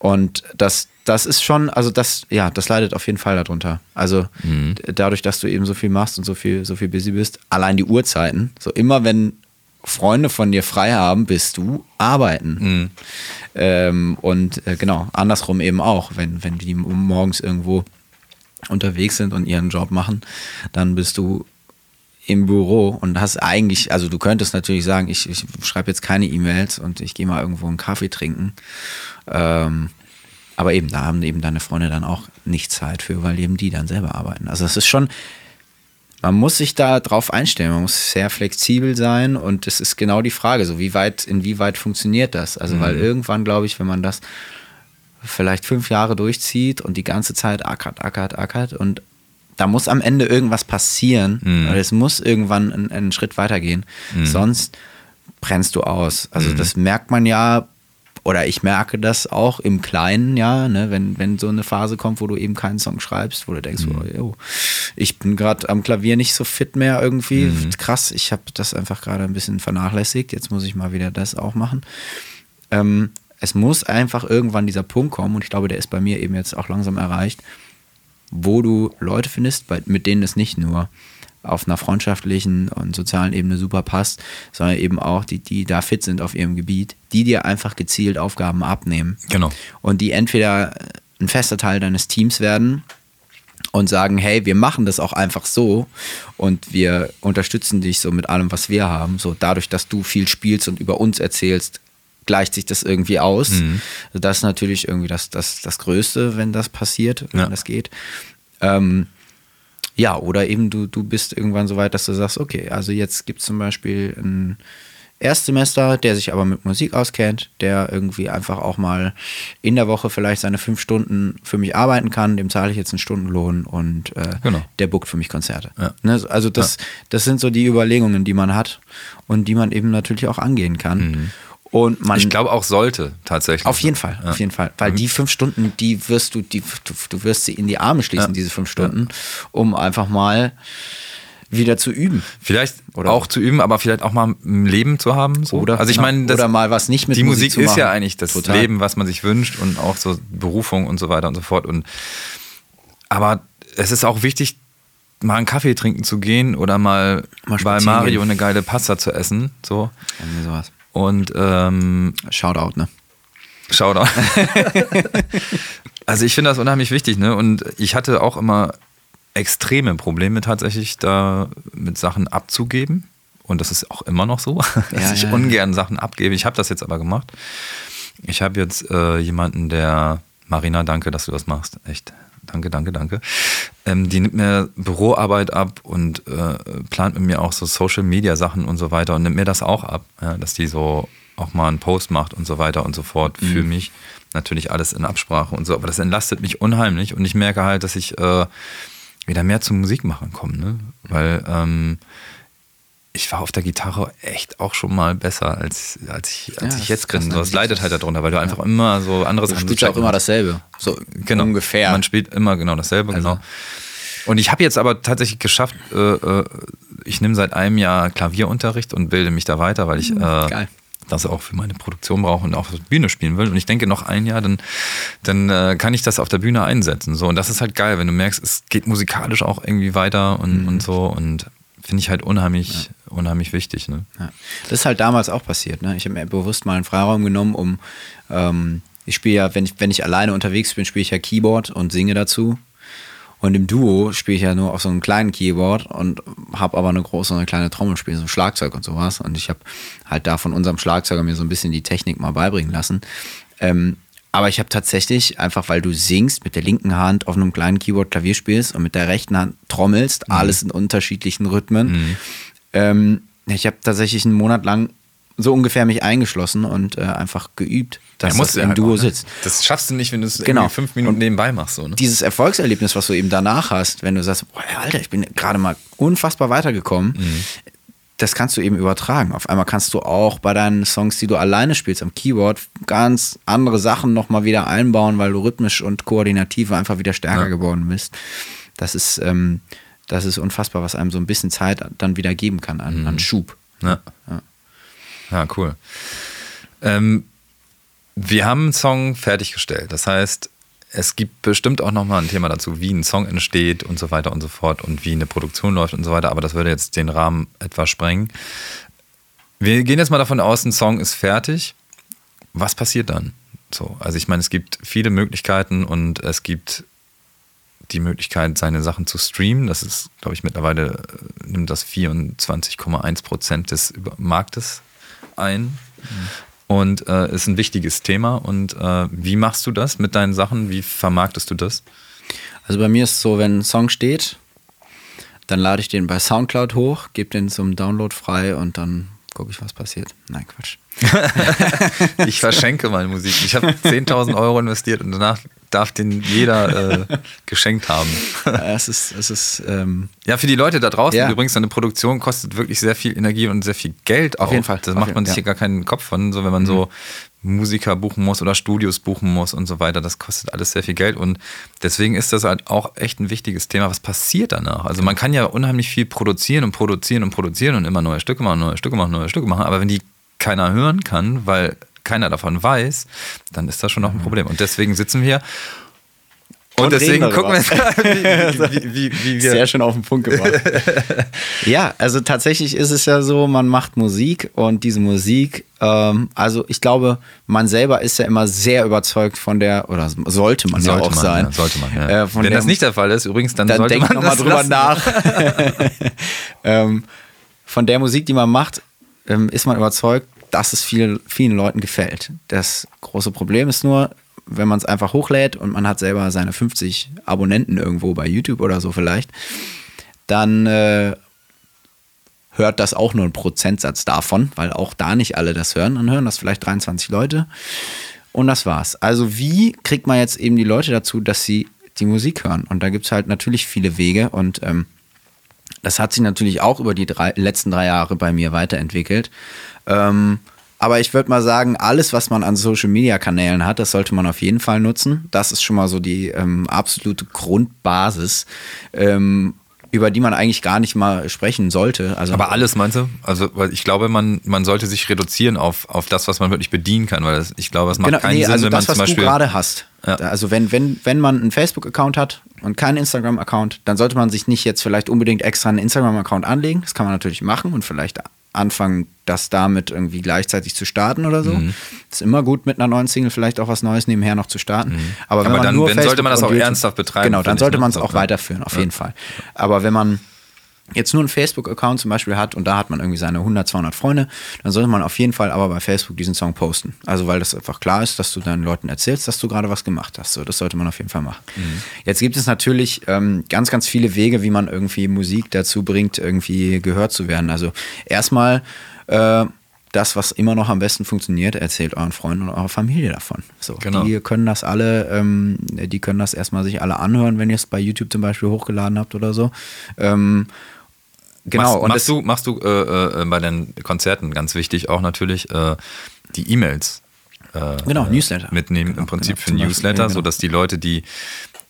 Und das, das ist schon, also das, ja, das leidet auf jeden Fall darunter. Also mhm. dadurch, dass du eben so viel machst und so viel, so viel busy bist, allein die Uhrzeiten, so immer wenn Freunde von dir frei haben, bist du arbeiten. Mhm. Ähm, und äh, genau, andersrum eben auch. Wenn, wenn die morgens irgendwo unterwegs sind und ihren Job machen, dann bist du im Büro und hast eigentlich, also du könntest natürlich sagen, ich, ich schreibe jetzt keine E-Mails und ich gehe mal irgendwo einen Kaffee trinken. Ähm, aber eben, da haben eben deine Freunde dann auch nicht Zeit für, weil eben die dann selber arbeiten. Also das ist schon... Man muss sich da drauf einstellen, man muss sehr flexibel sein und es ist genau die Frage, so wie weit, inwieweit funktioniert das? Also, mhm. weil irgendwann, glaube ich, wenn man das vielleicht fünf Jahre durchzieht und die ganze Zeit ackert, ackert, ackert und da muss am Ende irgendwas passieren, mhm. weil es muss irgendwann einen, einen Schritt weitergehen, mhm. sonst brennst du aus. Also, mhm. das merkt man ja, oder ich merke das auch im Kleinen, ja, ne, wenn, wenn so eine Phase kommt, wo du eben keinen Song schreibst, wo du denkst, mhm. oh, yo, ich bin gerade am Klavier nicht so fit mehr irgendwie, mhm. krass, ich habe das einfach gerade ein bisschen vernachlässigt, jetzt muss ich mal wieder das auch machen. Ähm, es muss einfach irgendwann dieser Punkt kommen und ich glaube, der ist bei mir eben jetzt auch langsam erreicht, wo du Leute findest, bei, mit denen es nicht nur auf einer freundschaftlichen und sozialen Ebene super passt, sondern eben auch die, die da fit sind auf ihrem Gebiet, die dir einfach gezielt Aufgaben abnehmen. Genau. Und die entweder ein fester Teil deines Teams werden und sagen, hey, wir machen das auch einfach so und wir unterstützen dich so mit allem, was wir haben. So dadurch, dass du viel spielst und über uns erzählst, gleicht sich das irgendwie aus. Mhm. Das ist natürlich irgendwie das, das, das Größte, wenn das passiert, wenn ja. das geht. Ähm, Ja, oder eben du, du bist irgendwann so weit, dass du sagst, okay, also jetzt gibt es zum Beispiel einen Erstsemester, der sich aber mit Musik auskennt, der irgendwie einfach auch mal in der Woche vielleicht seine fünf Stunden für mich arbeiten kann, dem zahle ich jetzt einen Stundenlohn und äh, genau. der bookt für mich Konzerte. Ja. Ne, also das, ja. das sind so die Überlegungen, die man hat und die man eben natürlich auch angehen kann. Mhm. Und man, ich glaube auch sollte tatsächlich. Auf jeden Fall, ja. auf jeden Fall. Weil die fünf Stunden, die wirst du, die, du, du wirst sie in die Arme schließen, ja. diese fünf Stunden, ja. um einfach mal wieder zu üben. Vielleicht oder auch zu üben, aber vielleicht auch mal ein Leben zu haben. So. Oder, also ich meine, das, oder mal was nicht mit die Musik, Musik zu machen. Die Musik ist ja eigentlich das Total. Leben, was man sich wünscht und auch so Berufung und so weiter und so fort. Und, aber es ist auch wichtig, mal einen Kaffee trinken zu gehen oder mal, mal bei Mario gehen. Eine geile Pasta zu essen. So. Irgendwie sowas. Und ähm, Shoutout, ne? Shoutout. Also ich finde das unheimlich wichtig, ne? Und ich hatte auch immer extreme Probleme tatsächlich da mit Sachen abzugeben. Und das ist auch immer noch so, dass ja, ich ja, ungern ja. Sachen abgebe. Ich habe das jetzt aber gemacht. Ich habe jetzt äh, jemanden, der, Marina, danke, dass du das machst. Echt. Danke, danke, danke. Ähm, die nimmt mir Büroarbeit ab und äh, plant mit mir auch so Social-Media-Sachen und so weiter und nimmt mir das auch ab, ja, dass die so auch mal einen Post macht und so weiter und so fort mhm. für mich. Natürlich alles in Absprache und so, aber das entlastet mich unheimlich und ich merke halt, dass ich äh, wieder mehr zum Musikmachen komme, ne? Weil ähm, ich war auf der Gitarre echt auch schon mal besser, als, als ich, als ja, ich jetzt bin. So, das leidet halt darunter, weil du ja. einfach immer so andere Sachen spielst. Du spielst auch immer dasselbe, so genau. ungefähr. Man spielt immer genau dasselbe, also. Genau. Und ich habe jetzt aber tatsächlich geschafft, äh, ich nehme seit einem Jahr Klavierunterricht und bilde mich da weiter, weil ich äh, das auch für meine Produktion brauche und auch auf der Bühne spielen will. Und ich denke, noch ein Jahr, dann, dann äh, kann ich das auf der Bühne einsetzen. So. Und das ist halt geil, wenn du merkst, es geht musikalisch auch irgendwie weiter und, mhm. und so und finde ich halt unheimlich, ja. unheimlich wichtig. Ne? Ja. Das ist halt damals auch passiert. Ne? Ich habe mir bewusst mal einen Freiraum genommen, um, ähm, ich spiele ja, wenn ich, wenn ich alleine unterwegs bin, spiele ich ja Keyboard und singe dazu. Und im Duo spiele ich ja nur auf so einem kleinen Keyboard und habe aber eine große und eine kleine Trommel spielen, so ein Schlagzeug und sowas. Und ich habe halt da von unserem Schlagzeuger mir so ein bisschen die Technik mal beibringen lassen. Ähm, aber ich habe tatsächlich einfach, weil du singst, mit der linken Hand auf einem kleinen Keyboard Klavier spielst und mit der rechten Hand trommelst, mhm. alles in unterschiedlichen Rhythmen. Mhm. Ähm, ich habe tatsächlich einen Monat lang so ungefähr mich eingeschlossen und äh, einfach geübt, dass ja, das im halt Duo auch, ne? sitzt. Das schaffst du nicht, wenn du es genau. fünf Minuten und nebenbei machst. So, ne? Dieses Erfolgserlebnis, was du eben danach hast, wenn du sagst, boah, Alter, ich bin gerade mal unfassbar weitergekommen, mhm. das kannst du eben übertragen. Auf einmal kannst du auch bei deinen Songs, die du alleine spielst am Keyboard, ganz andere Sachen nochmal wieder einbauen, weil du rhythmisch und koordinativ einfach wieder stärker ja. geworden bist. Das ist, ähm, das ist unfassbar, was einem so ein bisschen Zeit dann wieder geben kann an, mhm. an Schub. Ja. Ja. Ja, cool. Ähm, wir haben einen Song fertiggestellt. Das heißt, es gibt bestimmt auch nochmal ein Thema dazu, wie ein Song entsteht und so weiter und so fort und wie eine Produktion läuft und so weiter. Aber das würde jetzt den Rahmen etwas sprengen. Wir gehen jetzt mal davon aus, ein Song ist fertig. Was passiert dann? So, also ich meine, es gibt viele Möglichkeiten und es gibt die Möglichkeit, seine Sachen zu streamen. Das ist, glaube ich, mittlerweile nimmt das vierundzwanzig Komma eins Prozent des Marktes ein und äh, ist ein wichtiges Thema. Und äh, wie machst du das mit deinen Sachen? Wie vermarktest du das? Also bei mir ist es so, wenn ein Song steht, dann lade ich den bei Soundcloud hoch, gebe den zum Download frei und dann gucke ich, was passiert. Nein, Quatsch. Ich verschenke meine Musik. Ich habe zehntausend Euro investiert und danach darf den jeder äh, geschenkt haben. Es ist, es ist, ähm, ja, für die Leute da draußen ja. übrigens, eine Produktion kostet wirklich sehr viel Energie und sehr viel Geld. Auf auch. jeden Fall. Da macht man sich ja. hier gar keinen Kopf von, so wenn man mhm. so Musiker buchen muss oder Studios buchen muss und so weiter. Das kostet alles sehr viel Geld und deswegen ist das halt auch echt ein wichtiges Thema. Was passiert danach? Also man kann ja unheimlich viel produzieren und produzieren und produzieren und immer neue Stücke machen, neue Stücke machen, neue Stücke machen, aber wenn die keiner hören kann, weil keiner davon weiß, dann ist das schon noch ein Problem. Und deswegen sitzen wir und, und deswegen gucken wir, wie, wie, wie, wie wir... Sehr schön auf den Punkt gebracht. Ja, also tatsächlich ist es ja so, man macht Musik und diese Musik, ähm, also ich glaube, man selber ist ja immer sehr überzeugt von der, oder sollte man sollte ja auch man, sein. Ja, sollte man, ja. Äh, Wenn der, das nicht der Fall ist, übrigens, dann, dann sollte man noch mal das drüber lassen. nach. ähm, von der Musik, die man macht, ähm, ist man überzeugt, dass es viel, vielen Leuten gefällt. Das große Problem ist nur, wenn man es einfach hochlädt und man hat selber seine fünfzig Abonnenten irgendwo bei YouTube oder so vielleicht, dann äh, hört das auch nur ein Prozentsatz davon, weil auch da nicht alle das hören. Dann hören das vielleicht dreiundzwanzig Leute und das war's. Also wie kriegt man jetzt eben die Leute dazu, dass sie die Musik hören? Und da gibt es halt natürlich viele Wege und ähm, das hat sich natürlich auch über die drei, letzten drei Jahre bei mir weiterentwickelt. Ähm, aber ich würde mal sagen, alles, was man an Social-Media-Kanälen hat, das sollte man auf jeden Fall nutzen. Das ist schon mal so die ähm, absolute Grundbasis, ähm, über die man eigentlich gar nicht mal sprechen sollte. Also, aber alles, meinst du? Also weil ich glaube, man, man sollte sich reduzieren auf, auf das, was man wirklich bedienen kann, weil das, ich glaube, es macht genau, keinen nee, Sinn, also wenn das, man zum Beispiel... Das, was du gerade hast. Ja. Also wenn, wenn, wenn man einen Facebook-Account hat und keinen Instagram-Account, dann sollte man sich nicht jetzt vielleicht unbedingt extra einen Instagram-Account anlegen. Das kann man natürlich machen und vielleicht anfangen, das damit irgendwie gleichzeitig zu starten oder so. Mhm. Ist immer gut, mit einer neuen Single vielleicht auch was Neues nebenher noch zu starten. Mhm. Aber, wenn Aber man dann nur wenn sollte man das auch YouTube, ernsthaft betreiben. Genau, dann sollte man es auch weiterführen, auf ja. jeden Fall. Aber wenn man jetzt nur einen Facebook-Account zum Beispiel hat und da hat man irgendwie seine hundert, zweihundert Freunde, dann sollte man auf jeden Fall aber bei Facebook diesen Song posten. Also weil das einfach klar ist, dass du deinen Leuten erzählst, dass du gerade was gemacht hast. So, das sollte man auf jeden Fall machen. Mhm. Jetzt gibt es natürlich ähm, ganz, ganz viele Wege, wie man irgendwie Musik dazu bringt, irgendwie gehört zu werden. Also erstmal äh, das, was immer noch am besten funktioniert, erzählt euren Freunden und eurer Familie davon. So, genau. Die können das alle, ähm, die können das erstmal sich alle anhören, wenn ihr es bei YouTube zum Beispiel hochgeladen habt oder so. Ähm, Genau. Machst, und machst du, machst du äh, äh, bei den Konzerten, ganz wichtig auch natürlich, äh, die E-Mails äh, genau, Newsletter. mitnehmen, genau, im Prinzip genau, für ein Newsletter, genau. sodass die Leute, die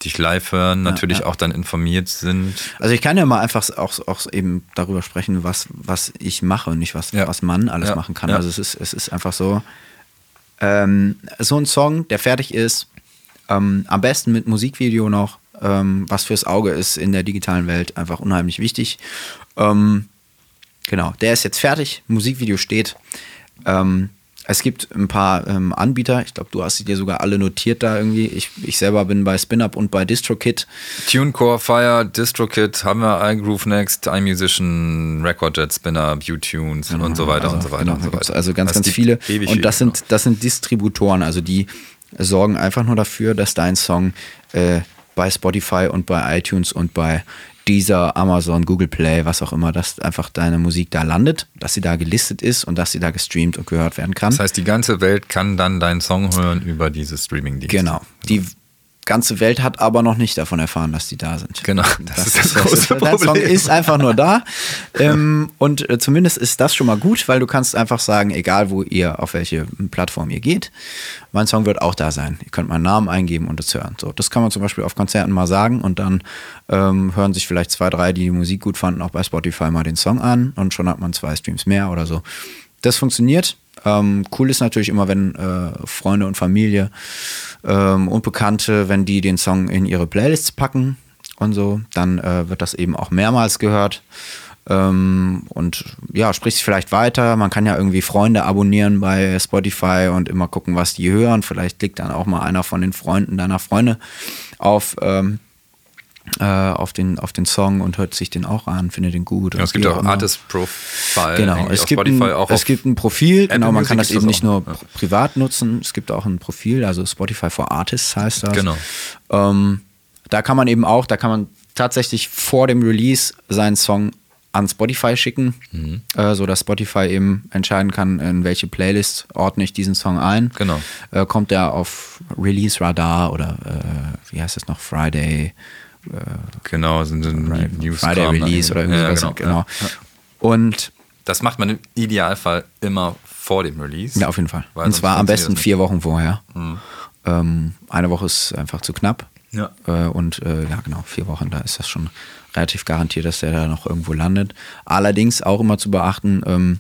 dich live hören, natürlich ja, ja. auch dann informiert sind. Also ich kann ja mal einfach auch, auch eben darüber sprechen, was, was ich mache und nicht, was, ja. was man alles ja. machen kann. Ja. Also es ist, es ist einfach so, ähm, so ein Song, der fertig ist, ähm, am besten mit Musikvideo noch, ähm, was fürs Auge ist in der digitalen Welt einfach unheimlich wichtig. Ähm, genau, der ist jetzt fertig, Musikvideo steht. Ähm, es gibt ein paar ähm, Anbieter, ich glaube, du hast sie dir sogar alle notiert da irgendwie. Ich, ich selber bin bei SpinUp und bei DistroKit. TuneCore, Fire, DistroKit, haben wir iGroove Next, iMusician, Recordjet, SpinUp, U-Tunes genau, und so weiter also, und so weiter. Genau, und so weiter. Also ganz, das ganz viele. Und das sind, das sind Distributoren, also die sorgen einfach nur dafür, dass dein Song äh, bei Spotify und bei iTunes und bei Deezer, Amazon, Google Play, was auch immer, dass einfach deine Musik da landet, dass sie da gelistet ist und dass sie da gestreamt und gehört werden kann. Das heißt, die ganze Welt kann dann deinen Song hören über diese Streaming-Dienste. Genau. Die ganze Welt hat aber noch nicht davon erfahren, dass die da sind. Genau, das, das ist das, das große ist, Problem. Dein Song ist einfach nur da ähm, und äh, zumindest ist das schon mal gut, weil du kannst einfach sagen, egal wo ihr, auf welche Plattform ihr geht, mein Song wird auch da sein. Ihr könnt meinen Namen eingeben und es hören. So, das kann man zum Beispiel auf Konzerten mal sagen und dann ähm, hören sich vielleicht zwei, drei, die die Musik gut fanden, auch bei Spotify mal den Song an und schon hat man zwei Streams mehr oder so. Das funktioniert. Ähm, cool ist natürlich immer, wenn äh, Freunde und Familie ähm, und Bekannte, wenn die den Song in ihre Playlists packen und so, dann äh, wird das eben auch mehrmals gehört ähm, und ja, spricht sich vielleicht weiter. Man kann ja irgendwie Freunde abonnieren bei Spotify und immer gucken, was die hören. Vielleicht klickt dann auch mal einer von den Freunden deiner Freunde auf ähm, Auf den, auf den Song und hört sich den auch an, findet den gut. Ja, es gibt auch ein Artist-Profile. Genau, es gibt, Spotify, ein, auch es gibt ein Profil, Apple genau, man Music kann das eben das nicht nur ja. privat nutzen, es gibt auch ein Profil, also Spotify for Artists heißt das. Genau. Ähm, da kann man eben auch, da kann man tatsächlich vor dem Release seinen Song an Spotify schicken, mhm. äh, sodass Spotify eben entscheiden kann, in welche Playlist ordne ich diesen Song ein. Genau. Äh, kommt der auf Release Radar oder äh, wie heißt das noch, Friday... Genau, sind News Friday Release oder irgendwas. Ja, genau. genau. Und das macht man im Idealfall immer vor dem Release. Ja, auf jeden Fall. Und zwar am besten vier Wochen vorher. Mhm. Ähm, eine Woche ist einfach zu knapp. Ja. Äh, und äh, ja, genau, vier Wochen, da ist das schon relativ garantiert, dass der da noch irgendwo landet. Allerdings auch immer zu beachten, ähm,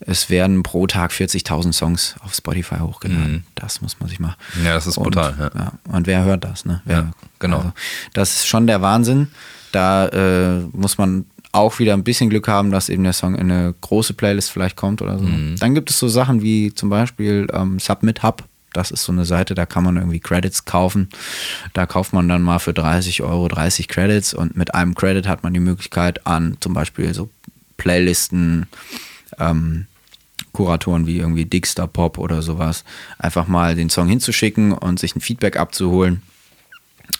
es werden pro Tag vierzigtausend Songs auf Spotify hochgeladen. Mhm. Das muss man sich mal... Ja, das ist und, brutal. Ja. Ja, und wer hört das? Ne? Wer, ja, genau. Also, das ist schon der Wahnsinn. Da äh, muss man auch wieder ein bisschen Glück haben, dass eben der Song in eine große Playlist vielleicht kommt oder so. Mhm. Dann gibt es so Sachen wie zum Beispiel ähm, Submit Hub. Das ist so eine Seite, da kann man irgendwie Credits kaufen. Da kauft man dann mal für dreißig Euro dreißig Credits und mit einem Credit hat man die Möglichkeit an zum Beispiel so Playlisten, ähm, Kuratoren wie irgendwie Digster Pop oder sowas, einfach mal den Song hinzuschicken und sich ein Feedback abzuholen.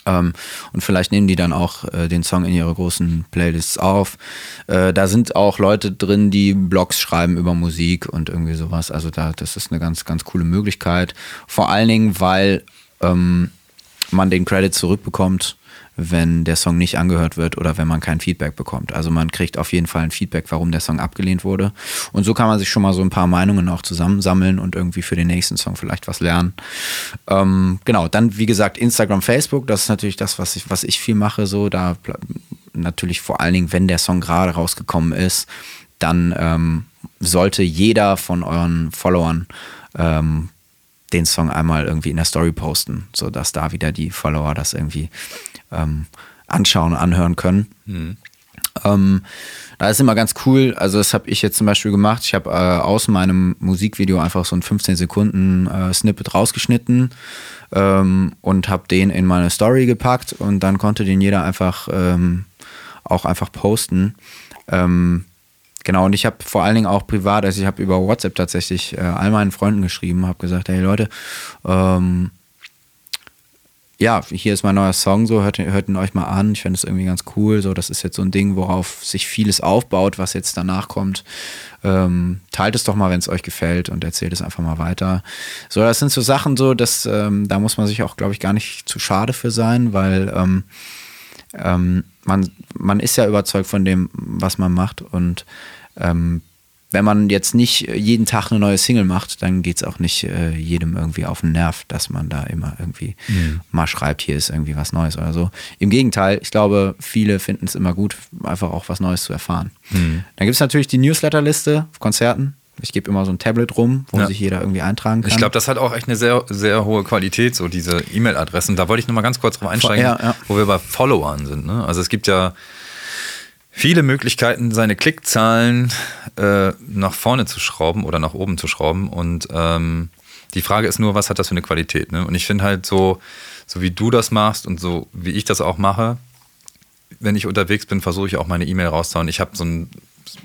Ähm, und vielleicht nehmen die dann auch äh, den Song in ihre großen Playlists auf. Äh, da sind auch Leute drin, die Blogs schreiben über Musik und irgendwie sowas. Also da, das ist eine ganz, ganz coole Möglichkeit. Vor allen Dingen, weil ähm, man den Credit zurückbekommt, wenn der Song nicht angehört wird oder wenn man kein Feedback bekommt. Also man kriegt auf jeden Fall ein Feedback, warum der Song abgelehnt wurde. Und so kann man sich schon mal so ein paar Meinungen auch zusammensammeln und irgendwie für den nächsten Song vielleicht was lernen. Ähm, genau, dann wie gesagt Instagram, Facebook, das ist natürlich das, was ich, was ich viel mache. So, da natürlich vor allen Dingen, wenn der Song gerade rausgekommen ist, dann ähm, sollte jeder von euren Followern ähm, den Song einmal irgendwie in der Story posten, sodass da wieder die Follower das irgendwie ähm, anschauen, anhören können. Mhm. Ähm, da ist immer ganz cool, also das habe ich jetzt zum Beispiel gemacht, ich habe äh, aus meinem Musikvideo einfach so ein fünfzehn Sekunden äh, Snippet rausgeschnitten ähm, und habe den in meine Story gepackt und dann konnte den jeder einfach ähm, auch einfach posten. Ähm, Genau, und ich habe vor allen Dingen auch privat, also ich habe über WhatsApp tatsächlich äh, all meinen Freunden geschrieben, habe gesagt, hey Leute, ähm, ja, hier ist mein neuer Song, so hört, hört ihn euch mal an, ich fände es irgendwie ganz cool, so, das ist jetzt so ein Ding, worauf sich vieles aufbaut, was jetzt danach kommt. Ähm, teilt es doch mal, wenn es euch gefällt und erzählt es einfach mal weiter. So, das sind so Sachen, so, dass, ähm, da muss man sich auch, glaube ich, gar nicht zu schade für sein, weil ähm, ähm, Man, man ist ja überzeugt von dem, was man macht und ähm, wenn man jetzt nicht jeden Tag eine neue Single macht, dann geht es auch nicht äh, jedem irgendwie auf den Nerv, dass man da immer irgendwie mhm. mal schreibt, hier ist irgendwie was Neues oder so. Im Gegenteil, ich glaube, viele finden es immer gut, einfach auch was Neues zu erfahren. Mhm. Dann gibt es natürlich die Newsletterliste auf Konzerten. Ich gebe immer so ein Tablet rum, wo ja. sich jeder irgendwie eintragen kann. Ich glaube, das hat auch echt eine sehr, sehr hohe Qualität, so diese E-Mail-Adressen. Da wollte ich nochmal ganz kurz drauf einsteigen, ja, ja. wo wir bei Followern sind. Ne? Also es gibt ja viele Möglichkeiten, seine Klickzahlen äh, nach vorne zu schrauben oder nach oben zu schrauben. Und ähm, die Frage ist nur, was hat das für eine Qualität? Ne? Und ich finde halt so, so wie du das machst und so wie ich das auch mache, wenn ich unterwegs bin, versuche ich auch meine E-Mail rauszuhauen. Ich habe so ein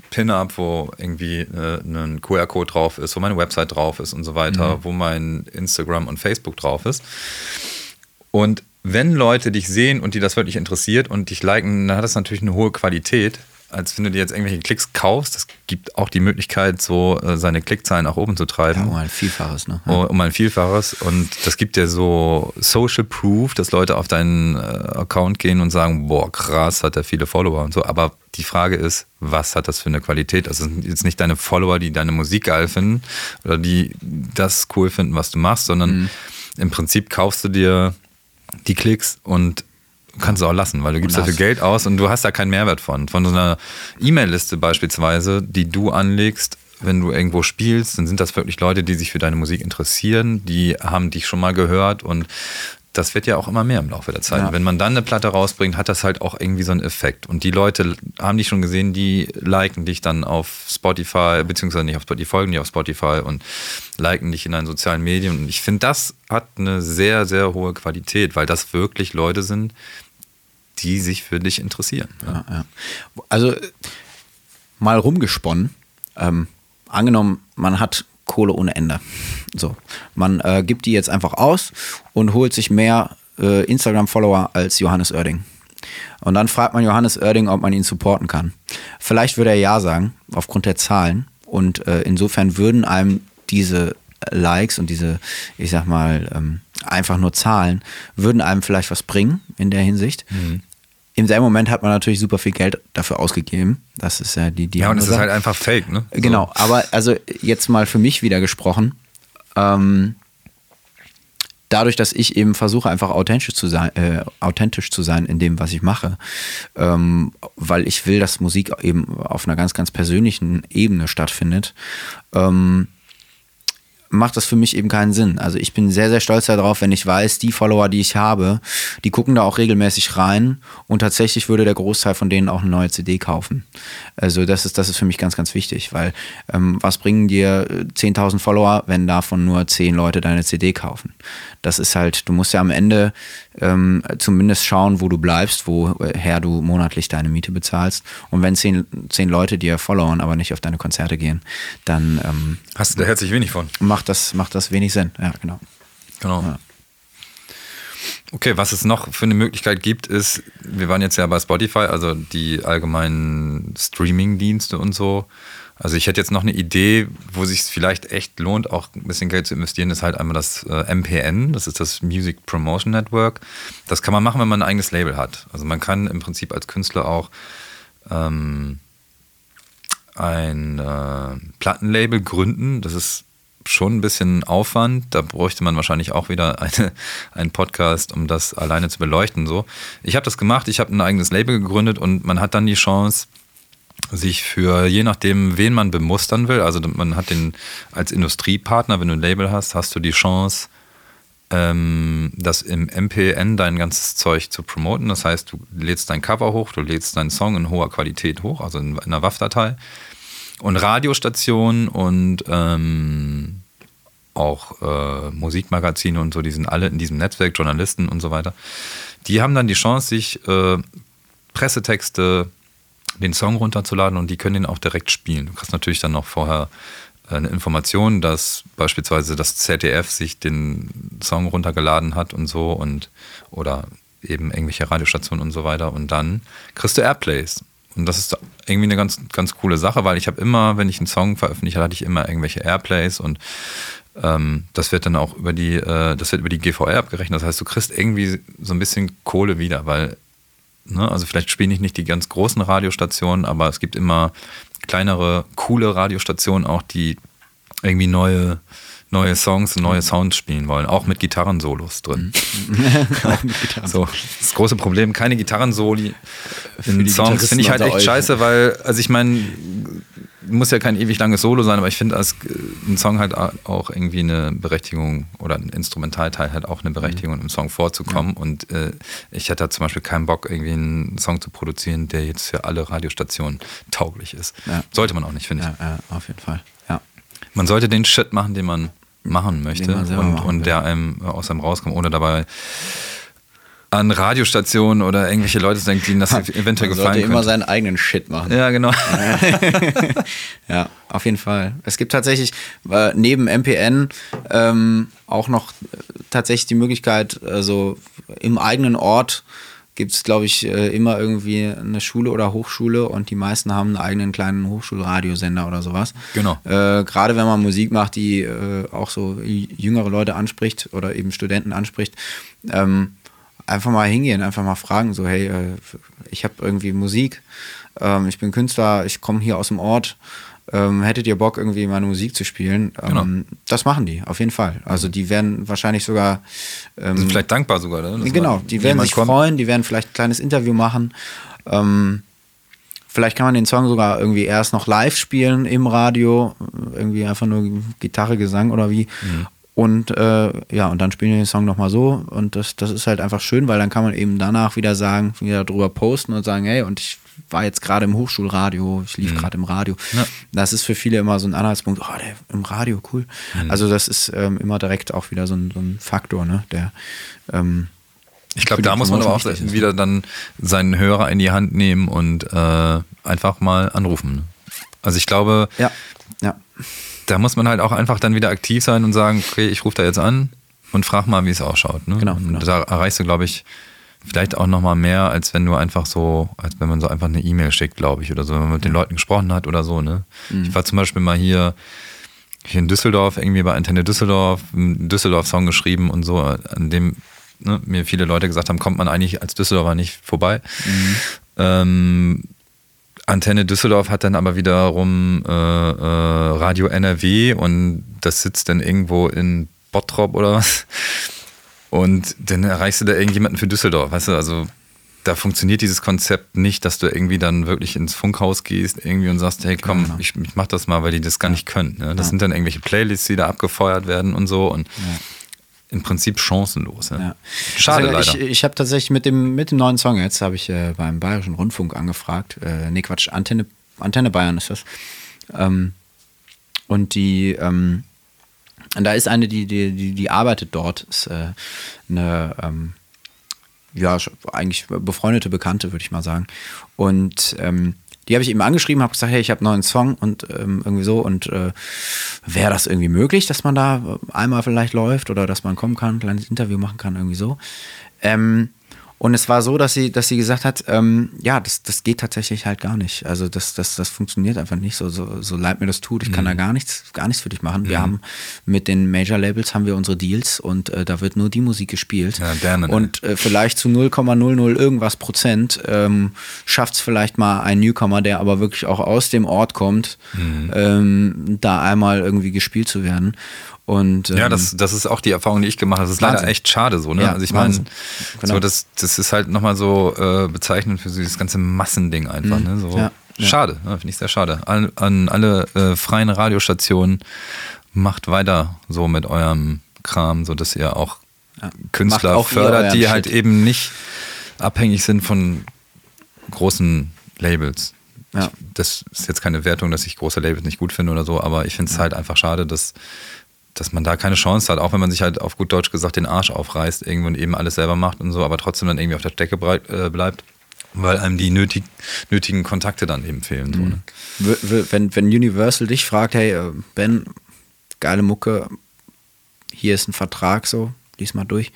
Pin-Up, wo irgendwie äh, ein Q R-Code drauf ist, wo meine Website drauf ist und so weiter, mhm. wo mein Instagram und Facebook drauf ist. Und wenn Leute dich sehen und die das wirklich interessiert und dich liken, dann hat das natürlich eine hohe Qualität, als wenn du dir jetzt irgendwelche Klicks kaufst. Das gibt auch die Möglichkeit, so äh, seine Klickzahlen nach oben zu treiben. Ja, um ein Vielfaches, ne? Ja. Um ein Vielfaches. Und das gibt dir so Social Proof, dass Leute auf deinen äh, Account gehen und sagen, boah, krass, hat er viele Follower und so. Aber die Frage ist, was hat das für eine Qualität? Also es sind jetzt nicht deine Follower, die deine Musik geil finden oder die das cool finden, was du machst, sondern mhm. im Prinzip kaufst du dir die Klicks und kannst du auch lassen, weil du gibst dafür Geld aus und du hast da keinen Mehrwert von. Von so einer E-Mail-Liste beispielsweise, die du anlegst, wenn du irgendwo spielst, dann sind das wirklich Leute, die sich für deine Musik interessieren, die haben dich schon mal gehört und das wird ja auch immer mehr im Laufe der Zeit. Ja. Wenn man dann eine Platte rausbringt, hat das halt auch irgendwie so einen Effekt. Und die Leute haben dich schon gesehen, die liken dich dann auf Spotify, beziehungsweise nicht auf Spotify, folgen dir auf Spotify und liken dich in deinen sozialen Medien. Und ich finde, das hat eine sehr, sehr hohe Qualität, weil das wirklich Leute sind, die sich für dich interessieren. Ja, ja. Also mal rumgesponnen, ähm, angenommen, man hat Kohle ohne Ende. So, man äh, gibt die jetzt einfach aus und holt sich mehr äh, Instagram-Follower als Johannes Oerding. Und dann fragt man Johannes Oerding, ob man ihn supporten kann. Vielleicht würde er ja sagen, aufgrund der Zahlen. Und äh, insofern würden einem diese Likes und diese, ich sag mal, ähm, einfach nur Zahlen, würden einem vielleicht was bringen in der Hinsicht. Mhm. Im selben Moment hat man natürlich super viel Geld dafür ausgegeben. Das ist ja die, die Ja, und es ist halt einfach fake, ne? Genau, so. Aber also jetzt mal für mich wieder gesprochen, ähm, dadurch, dass ich eben versuche, einfach authentisch zu sein, äh, authentisch zu sein in dem, was ich mache, ähm, weil ich will, dass Musik eben auf einer ganz, ganz persönlichen Ebene stattfindet, ähm, macht das für mich eben keinen Sinn. Also ich bin sehr, sehr stolz darauf, wenn ich weiß, die Follower, die ich habe, die gucken da auch regelmäßig rein und tatsächlich würde der Großteil von denen auch eine neue C D kaufen. Also das ist, das ist für mich ganz, ganz wichtig, weil ähm, was bringen dir zehntausend Follower, wenn davon nur zehn Leute deine C D kaufen? Das ist halt, du musst ja am Ende ähm, zumindest schauen, wo du bleibst, woher du monatlich deine Miete bezahlst. Und wenn zehn, zehn Leute dir followern, aber nicht auf deine Konzerte gehen, dann ähm, hast du da herzlich wenig von. Macht das, macht das wenig Sinn. Ja, genau. Genau. Ja. Okay, was es noch für eine Möglichkeit gibt, ist, wir waren jetzt ja bei Spotify, also die allgemeinen Streaming-Dienste und so. Also ich hätte jetzt noch eine Idee, wo es sich vielleicht echt lohnt, auch ein bisschen Geld zu investieren, ist halt einmal das äh, M P N, das ist das Music Promotion Network. Das kann man machen, wenn man ein eigenes Label hat. Also man kann im Prinzip als Künstler auch ähm, ein äh, Plattenlabel gründen. Das ist schon ein bisschen Aufwand, da bräuchte man wahrscheinlich auch wieder eine, einen Podcast, um das alleine zu beleuchten. So. Ich habe das gemacht, ich habe ein eigenes Label gegründet und man hat dann die Chance, sich für, je nachdem, wen man bemustern will, also man hat den als Industriepartner, wenn du ein Label hast, hast du die Chance, ähm, das im M P N dein ganzes Zeug zu promoten. Das heißt, du lädst dein Cover hoch, du lädst deinen Song in hoher Qualität hoch, also in, in einer W A V-Datei. Und Radiostationen und ähm, auch äh, Musikmagazine und so, die sind alle in diesem Netzwerk, Journalisten und so weiter. Die haben dann die Chance, sich äh, Pressetexte, den Song runterzuladen und die können den auch direkt spielen. Du kriegst natürlich dann noch vorher eine Information, dass beispielsweise das Z D F sich den Song runtergeladen hat und so und oder eben irgendwelche Radiostationen und so weiter. Und dann kriegst du Airplays. Und das ist irgendwie eine ganz, ganz coole Sache, weil ich habe immer, wenn ich einen Song veröffentliche, hatte ich immer irgendwelche Airplays und ähm, das wird dann auch über die, äh, das wird über die G V R abgerechnet. Das heißt, du kriegst irgendwie so ein bisschen Kohle wieder, weil, ne, also vielleicht spiele ich nicht die ganz großen Radiostationen, aber es gibt immer kleinere, coole Radiostationen auch, die irgendwie neue neue Songs und neue Sounds spielen wollen, auch mit Gitarrensolos drin. mit Gitarren. So, das große Problem, keine Gitarrensoli in Songs finde ich halt echt scheiße, weil, also ich meine, muss ja kein ewig langes Solo sein, aber ich finde als ein Song halt auch irgendwie eine Berechtigung oder ein Instrumentalteil halt auch eine Berechtigung, im Song vorzukommen. Ja. Und äh, ich hätte zum Beispiel keinen Bock, irgendwie einen Song zu produzieren, der jetzt für alle Radiostationen tauglich ist. Ja. Sollte man auch nicht, finde ich. Ja, ja, auf jeden Fall. Ja. Man sollte den Shit machen, den man machen möchte man und, machen und der einem aus einem rauskommt, ohne dabei an Radiostationen oder irgendwelche Leute zu denken, die das eventuell gefallen könnte. Man sollte immer seinen eigenen Shit machen. Ja, genau. Ja, auf jeden Fall. Es gibt tatsächlich äh, neben M P N ähm, auch noch äh, tatsächlich die Möglichkeit, also im eigenen Ort gibt es, glaube ich, äh, immer irgendwie eine Schule oder Hochschule und die meisten haben einen eigenen kleinen Hochschulradiosender oder sowas. Genau. Äh, gerade wenn man Musik macht, die äh, auch so jüngere Leute anspricht oder eben Studenten anspricht, ähm, einfach mal hingehen, einfach mal fragen, so hey, ich habe irgendwie Musik, ich bin Künstler, ich komme hier aus dem Ort, hättet ihr Bock irgendwie meine Musik zu spielen? Genau. Das machen die, auf jeden Fall. Also die werden wahrscheinlich sogar... Ähm, sind vielleicht dankbar sogar, oder? Das genau, die werden sich kommt. freuen, die werden vielleicht ein kleines Interview machen. Ähm, vielleicht kann man den Song sogar irgendwie erst noch live spielen im Radio, irgendwie einfach nur Gitarre, Gesang oder wie. Mhm. Und äh, ja, und dann spielen wir den Song nochmal so und das, das ist halt einfach schön, weil dann kann man eben danach wieder sagen, wieder drüber posten und sagen, hey, und ich war jetzt gerade im Hochschulradio, ich lief mhm. gerade im Radio. Ja. Das ist für viele immer so ein Anhaltspunkt, oh, der im Radio, cool. Mhm. Also das ist ähm, immer direkt auch wieder so ein, so ein Faktor, ne, der ähm, ich glaube, da muss man aber auch wieder dann seinen Hörer in die Hand nehmen und äh, einfach mal anrufen. Also ich glaube, ja, ja. Da muss man halt auch einfach dann wieder aktiv sein und sagen, okay, ich rufe da jetzt an und frag mal, wie es ausschaut. Ne? Genau, genau. Und da erreichst du, glaube ich, vielleicht auch nochmal mehr, als wenn du einfach so, als wenn man so einfach eine E-Mail schickt, glaube ich, oder so, wenn man mit den Leuten gesprochen hat oder so. Ne? Mhm. Ich war zum Beispiel mal hier, hier in Düsseldorf, irgendwie bei Antenne Düsseldorf, einen Düsseldorf-Song geschrieben und so, an dem ne, mir viele Leute gesagt haben, kommt man eigentlich als Düsseldorfer nicht vorbei. Mhm. Ähm, Antenne Düsseldorf hat dann aber wiederum äh, äh, Radio N R W und das sitzt dann irgendwo in Bottrop oder was. Und dann erreichst du da irgendjemanden für Düsseldorf, weißt du? Also da funktioniert dieses Konzept nicht, dass du irgendwie dann wirklich ins Funkhaus gehst irgendwie und sagst, hey komm, genau. ich, ich mach das mal, weil die das gar nicht können. Ne? Das ja. sind dann irgendwelche Playlists, die da abgefeuert werden und so und ja. im Prinzip chancenlos. Ja. Ja. Schade also, leider. Ich, ich habe tatsächlich mit dem, mit dem neuen Song jetzt, habe ich äh, beim Bayerischen Rundfunk angefragt. Äh, nee, Quatsch, Antenne, Antenne Bayern ist das. Ähm, und die, ähm, da ist eine, die, die, die, die arbeitet dort, ist äh, eine, ähm, ja, eigentlich befreundete Bekannte, würde ich mal sagen. Und, ähm, die habe ich eben angeschrieben, habe gesagt, hey, ich habe einen neuen Song und ähm, irgendwie so und äh, wäre das irgendwie möglich, dass man da einmal vielleicht läuft oder dass man kommen kann, ein kleines Interview machen kann, irgendwie so. Ähm, und es war so, dass sie, dass sie gesagt hat, ähm, ja, das, das geht tatsächlich halt gar nicht. Also das, das, das funktioniert einfach nicht, so, so, so leid mir das tut, ich mhm. kann da gar nichts, gar nichts für dich machen. Mhm. Wir haben mit den Major-Labels haben wir unsere Deals und äh, da wird nur die Musik gespielt. Ja, gerne, ne? Und äh, vielleicht zu null Komma null null irgendwas Prozent ähm, schafft es vielleicht mal ein Newcomer, der aber wirklich auch aus dem Ort kommt, mhm. ähm, da einmal irgendwie gespielt zu werden. Und, ähm, ja, das, das ist auch die Erfahrung, die ich gemacht habe. Das ist Wahnsinn. Leider echt schade so. Ne? Ja, also ich meine, genau. so, das, das ist halt nochmal so äh, bezeichnend für dieses ganze Massending einfach. Mhm. Ne? So. Ja, schade, ja. Finde ich sehr schade. An, an alle äh, freien Radiostationen, macht weiter so mit eurem Kram, sodass ihr auch ja. Künstler auch fördert, die Shit. Halt eben nicht abhängig sind von großen Labels. Ja. Ich, das ist jetzt keine Wertung, dass ich große Labels nicht gut finde oder so, aber ich finde es ja. halt einfach schade, dass dass man da keine Chance hat, auch wenn man sich halt auf gut Deutsch gesagt den Arsch aufreißt irgendwo und eben alles selber macht und so, aber trotzdem dann irgendwie auf der Strecke äh, bleibt, weil einem die nötig, nötigen Kontakte dann eben fehlen. Mhm. So, ne? wenn, wenn Universal dich fragt, hey Ben, geile Mucke, hier ist ein Vertrag so, diesmal durch,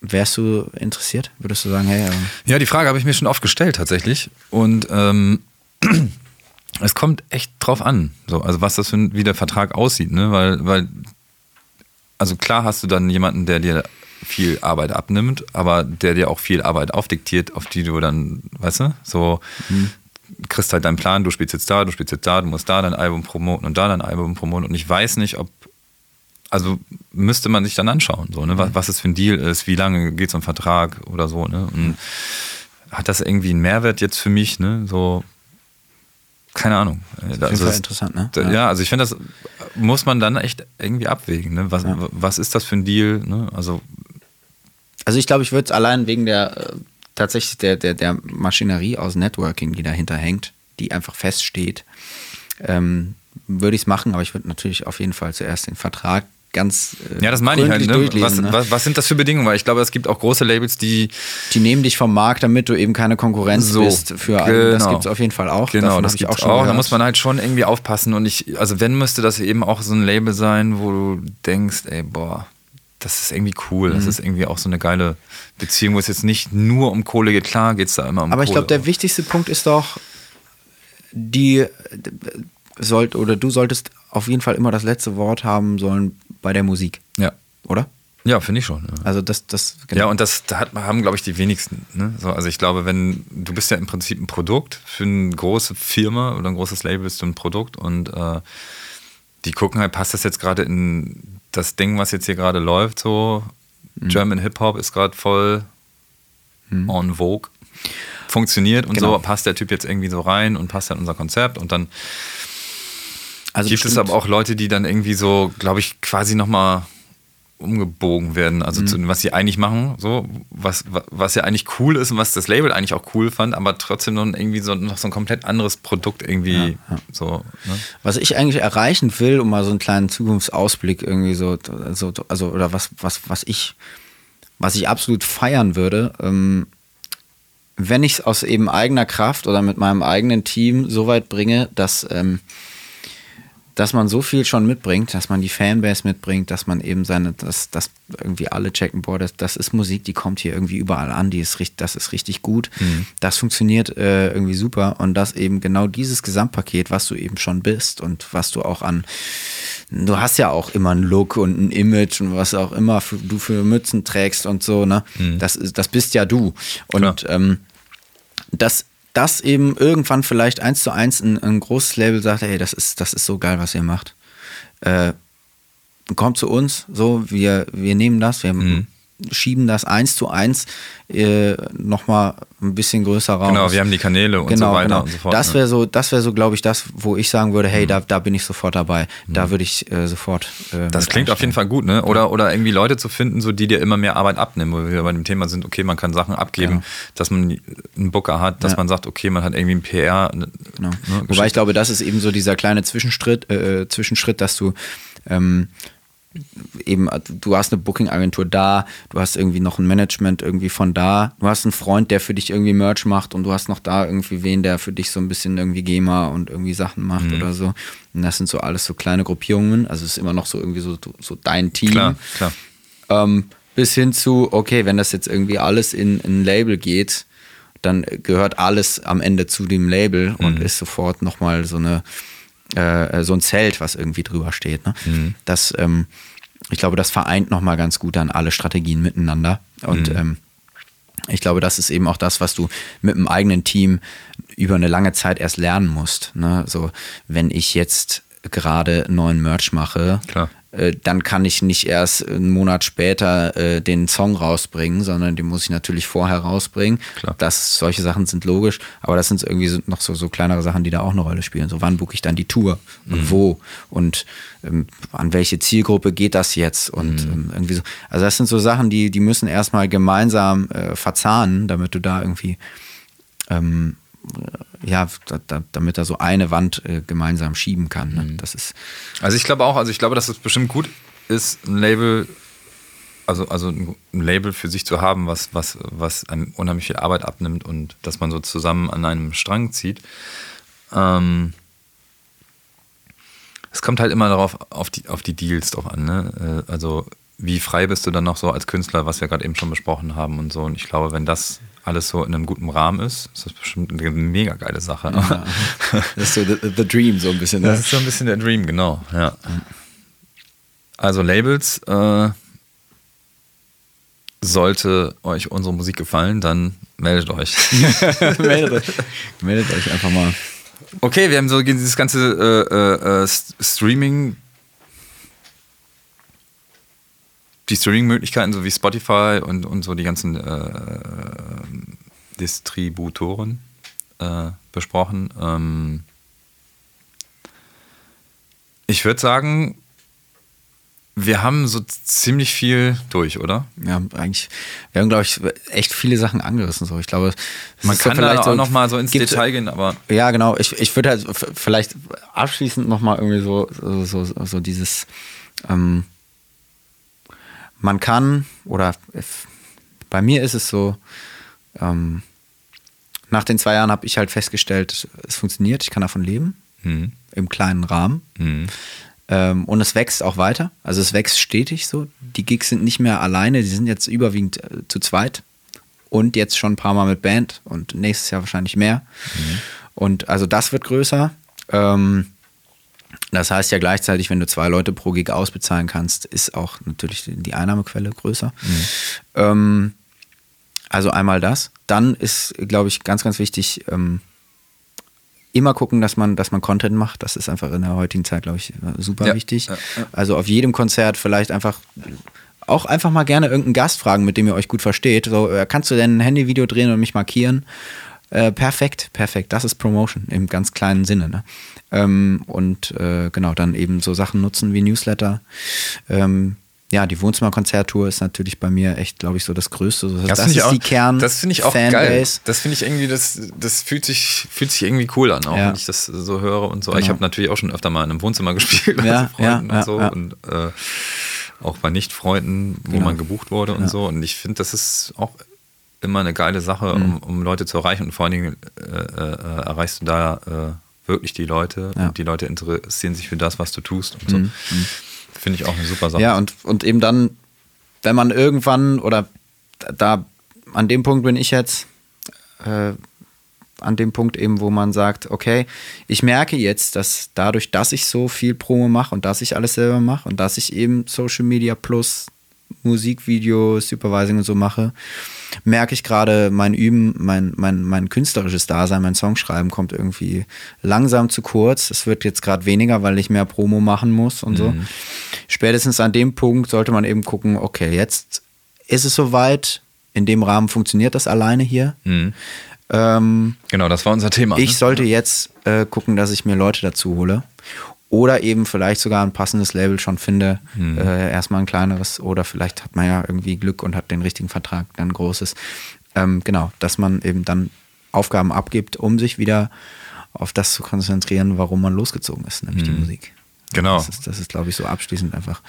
wärst du interessiert? Würdest du sagen, hey... Ähm ja, die Frage habe ich mir schon oft gestellt tatsächlich und ähm, es kommt echt drauf an, so, also was das für ein, wie der Vertrag aussieht, ne? Weil, weil, also klar hast du dann jemanden, der dir viel Arbeit abnimmt, aber der dir auch viel Arbeit aufdiktiert, auf die du dann, weißt du, so mhm. kriegst halt deinen Plan, du spielst jetzt da, du spielst jetzt da, du musst da dein Album promoten und da dein Album promoten und ich weiß nicht, ob also müsste man sich dann anschauen, so, ne? Was, was es für ein Deal ist, wie lange geht es um Vertrag oder so, ne? Und hat das irgendwie einen Mehrwert jetzt für mich, ne? So, keine Ahnung. Das ist also das, interessant, ne? Ja, ja, also ich finde, das muss man dann echt irgendwie abwägen, ne? Was, ja. was ist das für ein Deal, ne? Also, also ich glaube, ich würde es allein wegen der tatsächlich der, der, der Maschinerie aus Networking, die dahinter hängt, die einfach feststeht, ähm, würde ich es machen, aber ich würde natürlich auf jeden Fall zuerst den Vertrag ganz äh, ja, das meine ich halt, ne? Was, ne? was, was sind das für Bedingungen? Weil ich glaube, es gibt auch große Labels, die... Die nehmen dich vom Markt, damit du eben keine Konkurrenz so, bist für alle. Genau. Das gibt es auf jeden Fall auch. Genau, Davon das gibt es auch. auch. Da muss man halt schon irgendwie aufpassen. Und ich, also wenn müsste das eben auch so ein Label sein, wo du denkst, ey, boah, das ist irgendwie cool, das mhm. ist irgendwie auch so eine geile Beziehung, wo es jetzt nicht nur um Kohle geht, klar geht es da immer um Kohle. Aber ich glaube, der wichtigste Punkt ist doch, die sollt, oder du solltest auf jeden Fall immer das letzte Wort haben sollen bei der Musik. Ja. Oder? Ja, finde ich schon. Ja. Also das, das genau. Ja, und das hat, haben, glaube ich, die wenigsten. Ne? So, also ich glaube, wenn du bist ja im Prinzip ein Produkt für eine große Firma oder ein großes Label bist du ein Produkt und äh, die gucken halt, passt das jetzt gerade in das Ding, was jetzt hier gerade läuft, so mhm. German Hip-Hop ist gerade voll mhm. en vogue. Funktioniert und genau. so, passt der Typ jetzt irgendwie so rein und passt dann unser Konzept und dann also gibt es aber auch Leute, die dann irgendwie so, glaube ich, quasi nochmal umgebogen werden, also mhm. zu, was sie eigentlich machen, so, was, was ja eigentlich cool ist und was das Label eigentlich auch cool fand, aber trotzdem noch irgendwie so, noch so ein komplett anderes Produkt irgendwie ja, ja. so. Ne? Was ich eigentlich erreichen will, um mal so einen kleinen Zukunftsausblick irgendwie so, also, also oder was, was, was ich, was ich absolut feiern würde, ähm, wenn ich es aus eben eigener Kraft oder mit meinem eigenen Team so weit bringe, dass, ähm, dass man so viel schon mitbringt, dass man die Fanbase mitbringt, dass man eben seine, dass, dass irgendwie alle checken, boah, das, das ist Musik, die kommt hier irgendwie überall an, die ist richtig, das ist richtig gut, mhm. das funktioniert äh, irgendwie super und dass eben genau dieses Gesamtpaket, was du eben schon bist und was du auch an, du hast ja auch immer einen Look und ein Image und was auch immer für, du für Mützen trägst und so, ne, mhm. das, das bist ja du und ja. Ähm, das dass eben irgendwann vielleicht eins zu eins ein, ein großes Label sagt, hey, das ist, das ist so geil, was ihr macht. Äh, kommt zu uns, so, wir, wir nehmen das, wir mhm. schieben das eins zu eins äh, nochmal ein bisschen größer raus. Genau, wir haben die Kanäle und genau, so weiter genau. und so fort. Das wäre so, das wäre so, glaube ich, das, wo ich sagen würde, hey, mhm. da, da bin ich sofort dabei. Mhm. Da würde ich äh, sofort. Äh, das klingt auf jeden Fall gut, ne? Oder, oder irgendwie Leute zu finden, so, die dir immer mehr Arbeit abnehmen, wo wir bei dem Thema sind, okay, man kann Sachen abgeben, ja. dass man einen Booker hat, dass ja. man sagt, okay, man hat irgendwie ein P R. Ne, genau. ne, Wobei ich glaube, das ist eben so dieser kleine Zwischenschritt, äh, Zwischenschritt, dass du ähm, eben, du hast eine Booking-Agentur da, du hast irgendwie noch ein Management irgendwie von da, du hast einen Freund, der für dich irgendwie Merch macht und du hast noch da irgendwie wen, der für dich so ein bisschen irgendwie GEMA und irgendwie Sachen macht mhm. oder so. Und das sind so alles so kleine Gruppierungen, also es ist immer noch so irgendwie so, so dein Team. Klar, klar. Ähm, bis hin zu, okay, wenn das jetzt irgendwie alles in, in ein Label geht, dann gehört alles am Ende zu dem Label mhm. und ist sofort nochmal so eine Äh, so ein Zelt, was irgendwie drüber steht. Ne? Mhm. Das, ähm, ich glaube, das vereint nochmal ganz gut dann alle Strategien miteinander. Und mhm. ähm, ich glaube, das ist eben auch das, was du mit dem eigenen Team über eine lange Zeit erst lernen musst. Ne? So, wenn ich jetzt gerade neuen Merch mache, äh, dann kann ich nicht erst einen Monat später äh, den Song rausbringen, sondern den muss ich natürlich vorher rausbringen. Klar. Das, solche Sachen sind logisch, aber das sind irgendwie so, noch so, so kleinere Sachen, die da auch eine Rolle spielen. So, wann buche ich dann die Tour und mhm. wo und ähm, an welche Zielgruppe geht das jetzt und mhm. ähm, irgendwie so. Also das sind so Sachen, die, die müssen erstmal gemeinsam äh, verzahnen, damit du da irgendwie ähm, ja, da, damit er so eine Wand äh, gemeinsam schieben kann. Ne? Das ist also ich glaube auch, also ich glaube, dass es bestimmt gut ist, ein Label, also, also ein Label für sich zu haben, was, was, was einem unheimlich viel Arbeit abnimmt und dass man so zusammen an einem Strang zieht. Ähm, es kommt halt immer darauf, auf die, auf die Deals drauf an, ne? Äh, also wie frei bist du dann noch so als Künstler, was wir gerade eben schon besprochen haben und so. Und ich glaube, wenn das alles so in einem guten Rahmen ist, ist das bestimmt eine mega geile Sache. Ja. Das ist so the, the Dream so ein bisschen. Ne? Das ist so ein bisschen der Dream, genau. Ja. Also Labels, äh, sollte euch unsere Musik gefallen, dann meldet euch. meldet, euch. meldet euch einfach mal. Okay, wir haben so dieses ganze äh, äh, Streaming- die Streaming-Möglichkeiten, so wie Spotify und, und so die ganzen äh, Distributoren äh, besprochen. Ähm ich würde sagen, wir haben so ziemlich viel durch, oder? Ja, eigentlich. Wir haben, glaube ich, echt viele Sachen angerissen. So, ich glaube, man kann da auch noch mal so ins Detail gehen, aber ja, genau. Ich, ich würde halt vielleicht abschließend noch mal irgendwie so so so, so dieses ähm, man kann oder bei mir ist es so. Ähm, nach den zwei Jahren habe ich halt festgestellt, es funktioniert. Ich kann davon leben, mhm. im kleinen Rahmen. Mhm. Und es wächst auch weiter, also es wächst stetig so. Die Gigs sind nicht mehr alleine, die sind jetzt überwiegend äh, zu zweit und jetzt schon ein paar Mal mit Band und nächstes Jahr wahrscheinlich mehr. Mhm. Und also das wird größer. Ähm, das heißt ja gleichzeitig, wenn du zwei Leute pro Gig ausbezahlen kannst, ist auch natürlich die Einnahmequelle größer. Mhm. Ähm, also einmal das. Dann ist, glaube ich, ganz, ganz wichtig, ähm, immer gucken, dass man, dass man Content macht. Das ist einfach in der heutigen Zeit, glaube ich, super ja, wichtig. Ja, ja. Also auf jedem Konzert vielleicht einfach auch einfach mal gerne irgendeinen Gast fragen, mit dem ihr euch gut versteht. So, kannst du denn ein Handyvideo drehen und mich markieren? Äh, perfekt, perfekt. Das ist Promotion im ganz kleinen Sinne. Ne? Ähm, und äh, genau, dann eben so Sachen nutzen wie Newsletter. Ähm, ja, die Wohnzimmerkonzerttour ist natürlich bei mir echt, glaube ich, so das Größte. Das, das ist auch, die Kern. Das finde ich auch Fanbase. Geil. Das finde ich irgendwie, das, das fühlt sich, fühlt sich irgendwie cool an, auch ja. wenn ich das so höre und so. Genau. Ich habe natürlich auch schon öfter mal in einem Wohnzimmer gespielt bei ja, Freunden ja, ja, und so ja. und äh, auch bei Nicht-Freunden, wo genau. man gebucht wurde und ja. so. Und ich finde, das ist auch immer eine geile Sache, um, um Leute zu erreichen. Und vor allen Dingen äh, äh, erreichst du da äh, wirklich die Leute ja. und die Leute interessieren sich für das, was du tust und so. Mhm. Mhm. Finde ich auch eine super Sache. Ja, und, und eben dann, wenn man irgendwann oder da, an dem Punkt bin ich jetzt, äh, an dem Punkt eben, wo man sagt, okay, ich merke jetzt, dass dadurch, dass ich so viel Promo mache und dass ich alles selber mache und dass ich eben Social Media plus Musikvideos, Supervising und so mache, merke ich gerade, mein Üben, mein, mein, mein künstlerisches Dasein, mein Songschreiben kommt irgendwie langsam zu kurz. Es wird jetzt gerade weniger, weil ich mehr Promo machen muss und mhm. so. Spätestens an dem Punkt sollte man eben gucken, okay, jetzt ist es soweit, in dem Rahmen funktioniert das alleine hier. Mhm. Ähm, genau, das war unser Thema. Ich ne? sollte jetzt äh, gucken, dass ich mir Leute dazu hole. Oder eben vielleicht sogar ein passendes Label schon finde, mhm. äh, erstmal ein kleineres oder vielleicht hat man ja irgendwie Glück und hat den richtigen Vertrag, dann ein großes. Ähm, genau, dass man eben dann Aufgaben abgibt, um sich wieder auf das zu konzentrieren, warum man losgezogen ist, nämlich mhm. die Musik. Genau. Das ist, das ist, glaube ich, so abschließend einfach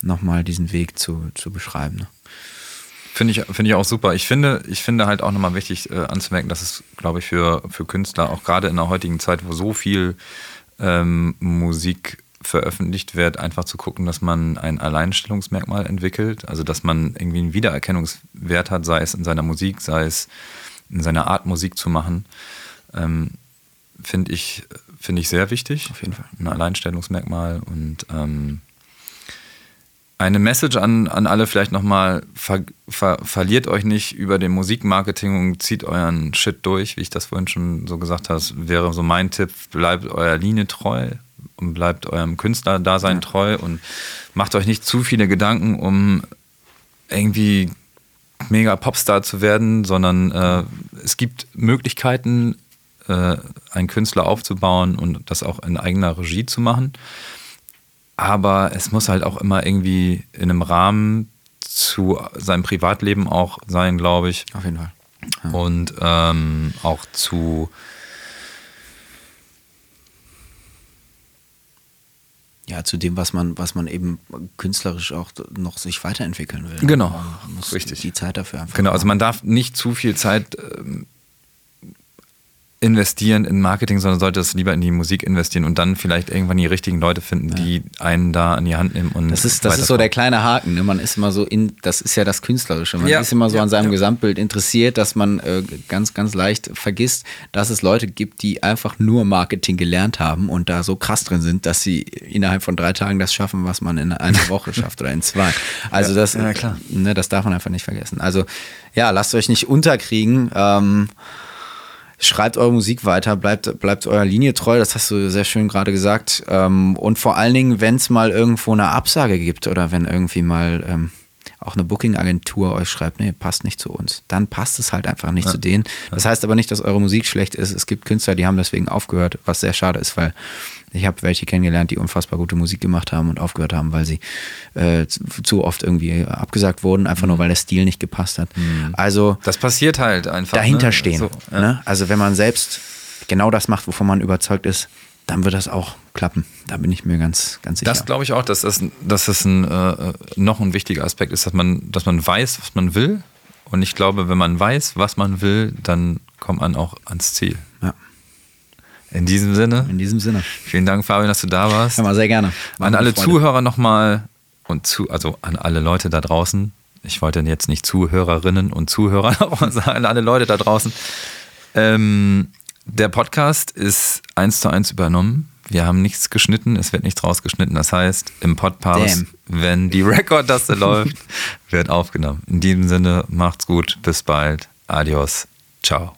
nochmal diesen Weg zu, zu beschreiben. Ne? Finde ich, finde ich auch super. Ich finde, ich finde halt auch nochmal wichtig äh, anzumerken, dass es, glaube ich, für, für Künstler auch gerade in der heutigen Zeit, wo so viel Ähm, Musik veröffentlicht wird, einfach zu gucken, dass man ein Alleinstellungsmerkmal entwickelt, also dass man irgendwie einen Wiedererkennungswert hat, sei es in seiner Musik, sei es in seiner Art Musik zu machen, ähm, finde ich, finde ich sehr wichtig. Auf jeden Fall. Ein Alleinstellungsmerkmal und ähm, eine Message an, an alle vielleicht nochmal, ver, ver, verliert euch nicht über den Musikmarketing und zieht euren Shit durch, wie ich das vorhin schon so gesagt habe, wäre so mein Tipp, bleibt eurer Linie treu und bleibt eurem Künstlerdasein treu und macht euch nicht zu viele Gedanken, um irgendwie mega Popstar zu werden, sondern äh, es gibt Möglichkeiten, äh, einen Künstler aufzubauen und das auch in eigener Regie zu machen. Aber es muss halt auch immer irgendwie in einem Rahmen zu seinem Privatleben auch sein, glaube ich. Auf jeden Fall. Ja. Und ähm, auch zu ja, zu dem, was man, was man eben künstlerisch auch noch sich weiterentwickeln will. Genau. Man muss richtig die Zeit dafür einfach. Genau, machen. Also man darf nicht zu viel Zeit ähm, investieren in Marketing, sondern sollte es lieber in die Musik investieren und dann vielleicht irgendwann die richtigen Leute finden, die ja. einen da an die Hand nehmen. Und das ist, das ist so der kleine Haken. Ne? Man ist immer so in, das ist ja das Künstlerische. Man ja. ist immer so ja. an seinem ja. Gesamtbild interessiert, dass man äh, ganz, ganz leicht vergisst, dass es Leute gibt, die einfach nur Marketing gelernt haben und da so krass drin sind, dass sie innerhalb von drei Tagen das schaffen, was man in einer Woche schafft oder in zwei. Also ja. das, ja, klar. Ne, das darf man einfach nicht vergessen. Also ja, lasst euch nicht unterkriegen. Ähm, Schreibt eure Musik weiter, bleibt, bleibt eurer Linie treu, das hast du sehr schön gerade gesagt. Und vor allen Dingen, wenn es mal irgendwo eine Absage gibt oder wenn irgendwie mal, auch eine Booking-Agentur euch schreibt, nee, passt nicht zu uns, dann passt es halt einfach nicht ja. zu denen. Das heißt aber nicht, dass eure Musik schlecht ist. Es gibt Künstler, die haben deswegen aufgehört, was sehr schade ist, weil ich habe welche kennengelernt, die unfassbar gute Musik gemacht haben und aufgehört haben, weil sie äh, zu oft irgendwie abgesagt wurden, einfach nur, weil der Stil nicht gepasst hat. Mhm. Also das passiert halt einfach. Dahinter stehen. Ne? So, ja. ne? Also wenn man selbst genau das macht, wovon man überzeugt ist, dann wird das auch klappen. Da bin ich mir ganz, ganz sicher. Das glaube ich auch, dass das, dass das ein, äh, noch ein wichtiger Aspekt ist, dass man, dass man weiß, was man will. Und ich glaube, wenn man weiß, was man will, dann kommt man auch ans Ziel. Ja. In diesem Sinne. In diesem Sinne. Vielen Dank, Fabian, dass du da warst. Ja, mal sehr gerne. War an alle Freude. Zuhörer nochmal und zu, also an alle Leute da draußen. Ich wollte jetzt nicht Zuhörerinnen und Zuhörer, aber an alle Leute da draußen. Ähm, Der Podcast ist eins zu eins übernommen. Wir haben nichts geschnitten, es wird nichts rausgeschnitten. Das heißt, im Podpapst, wenn die Rekordtaste läuft, wird aufgenommen. In diesem Sinne, macht's gut, bis bald, adios, ciao.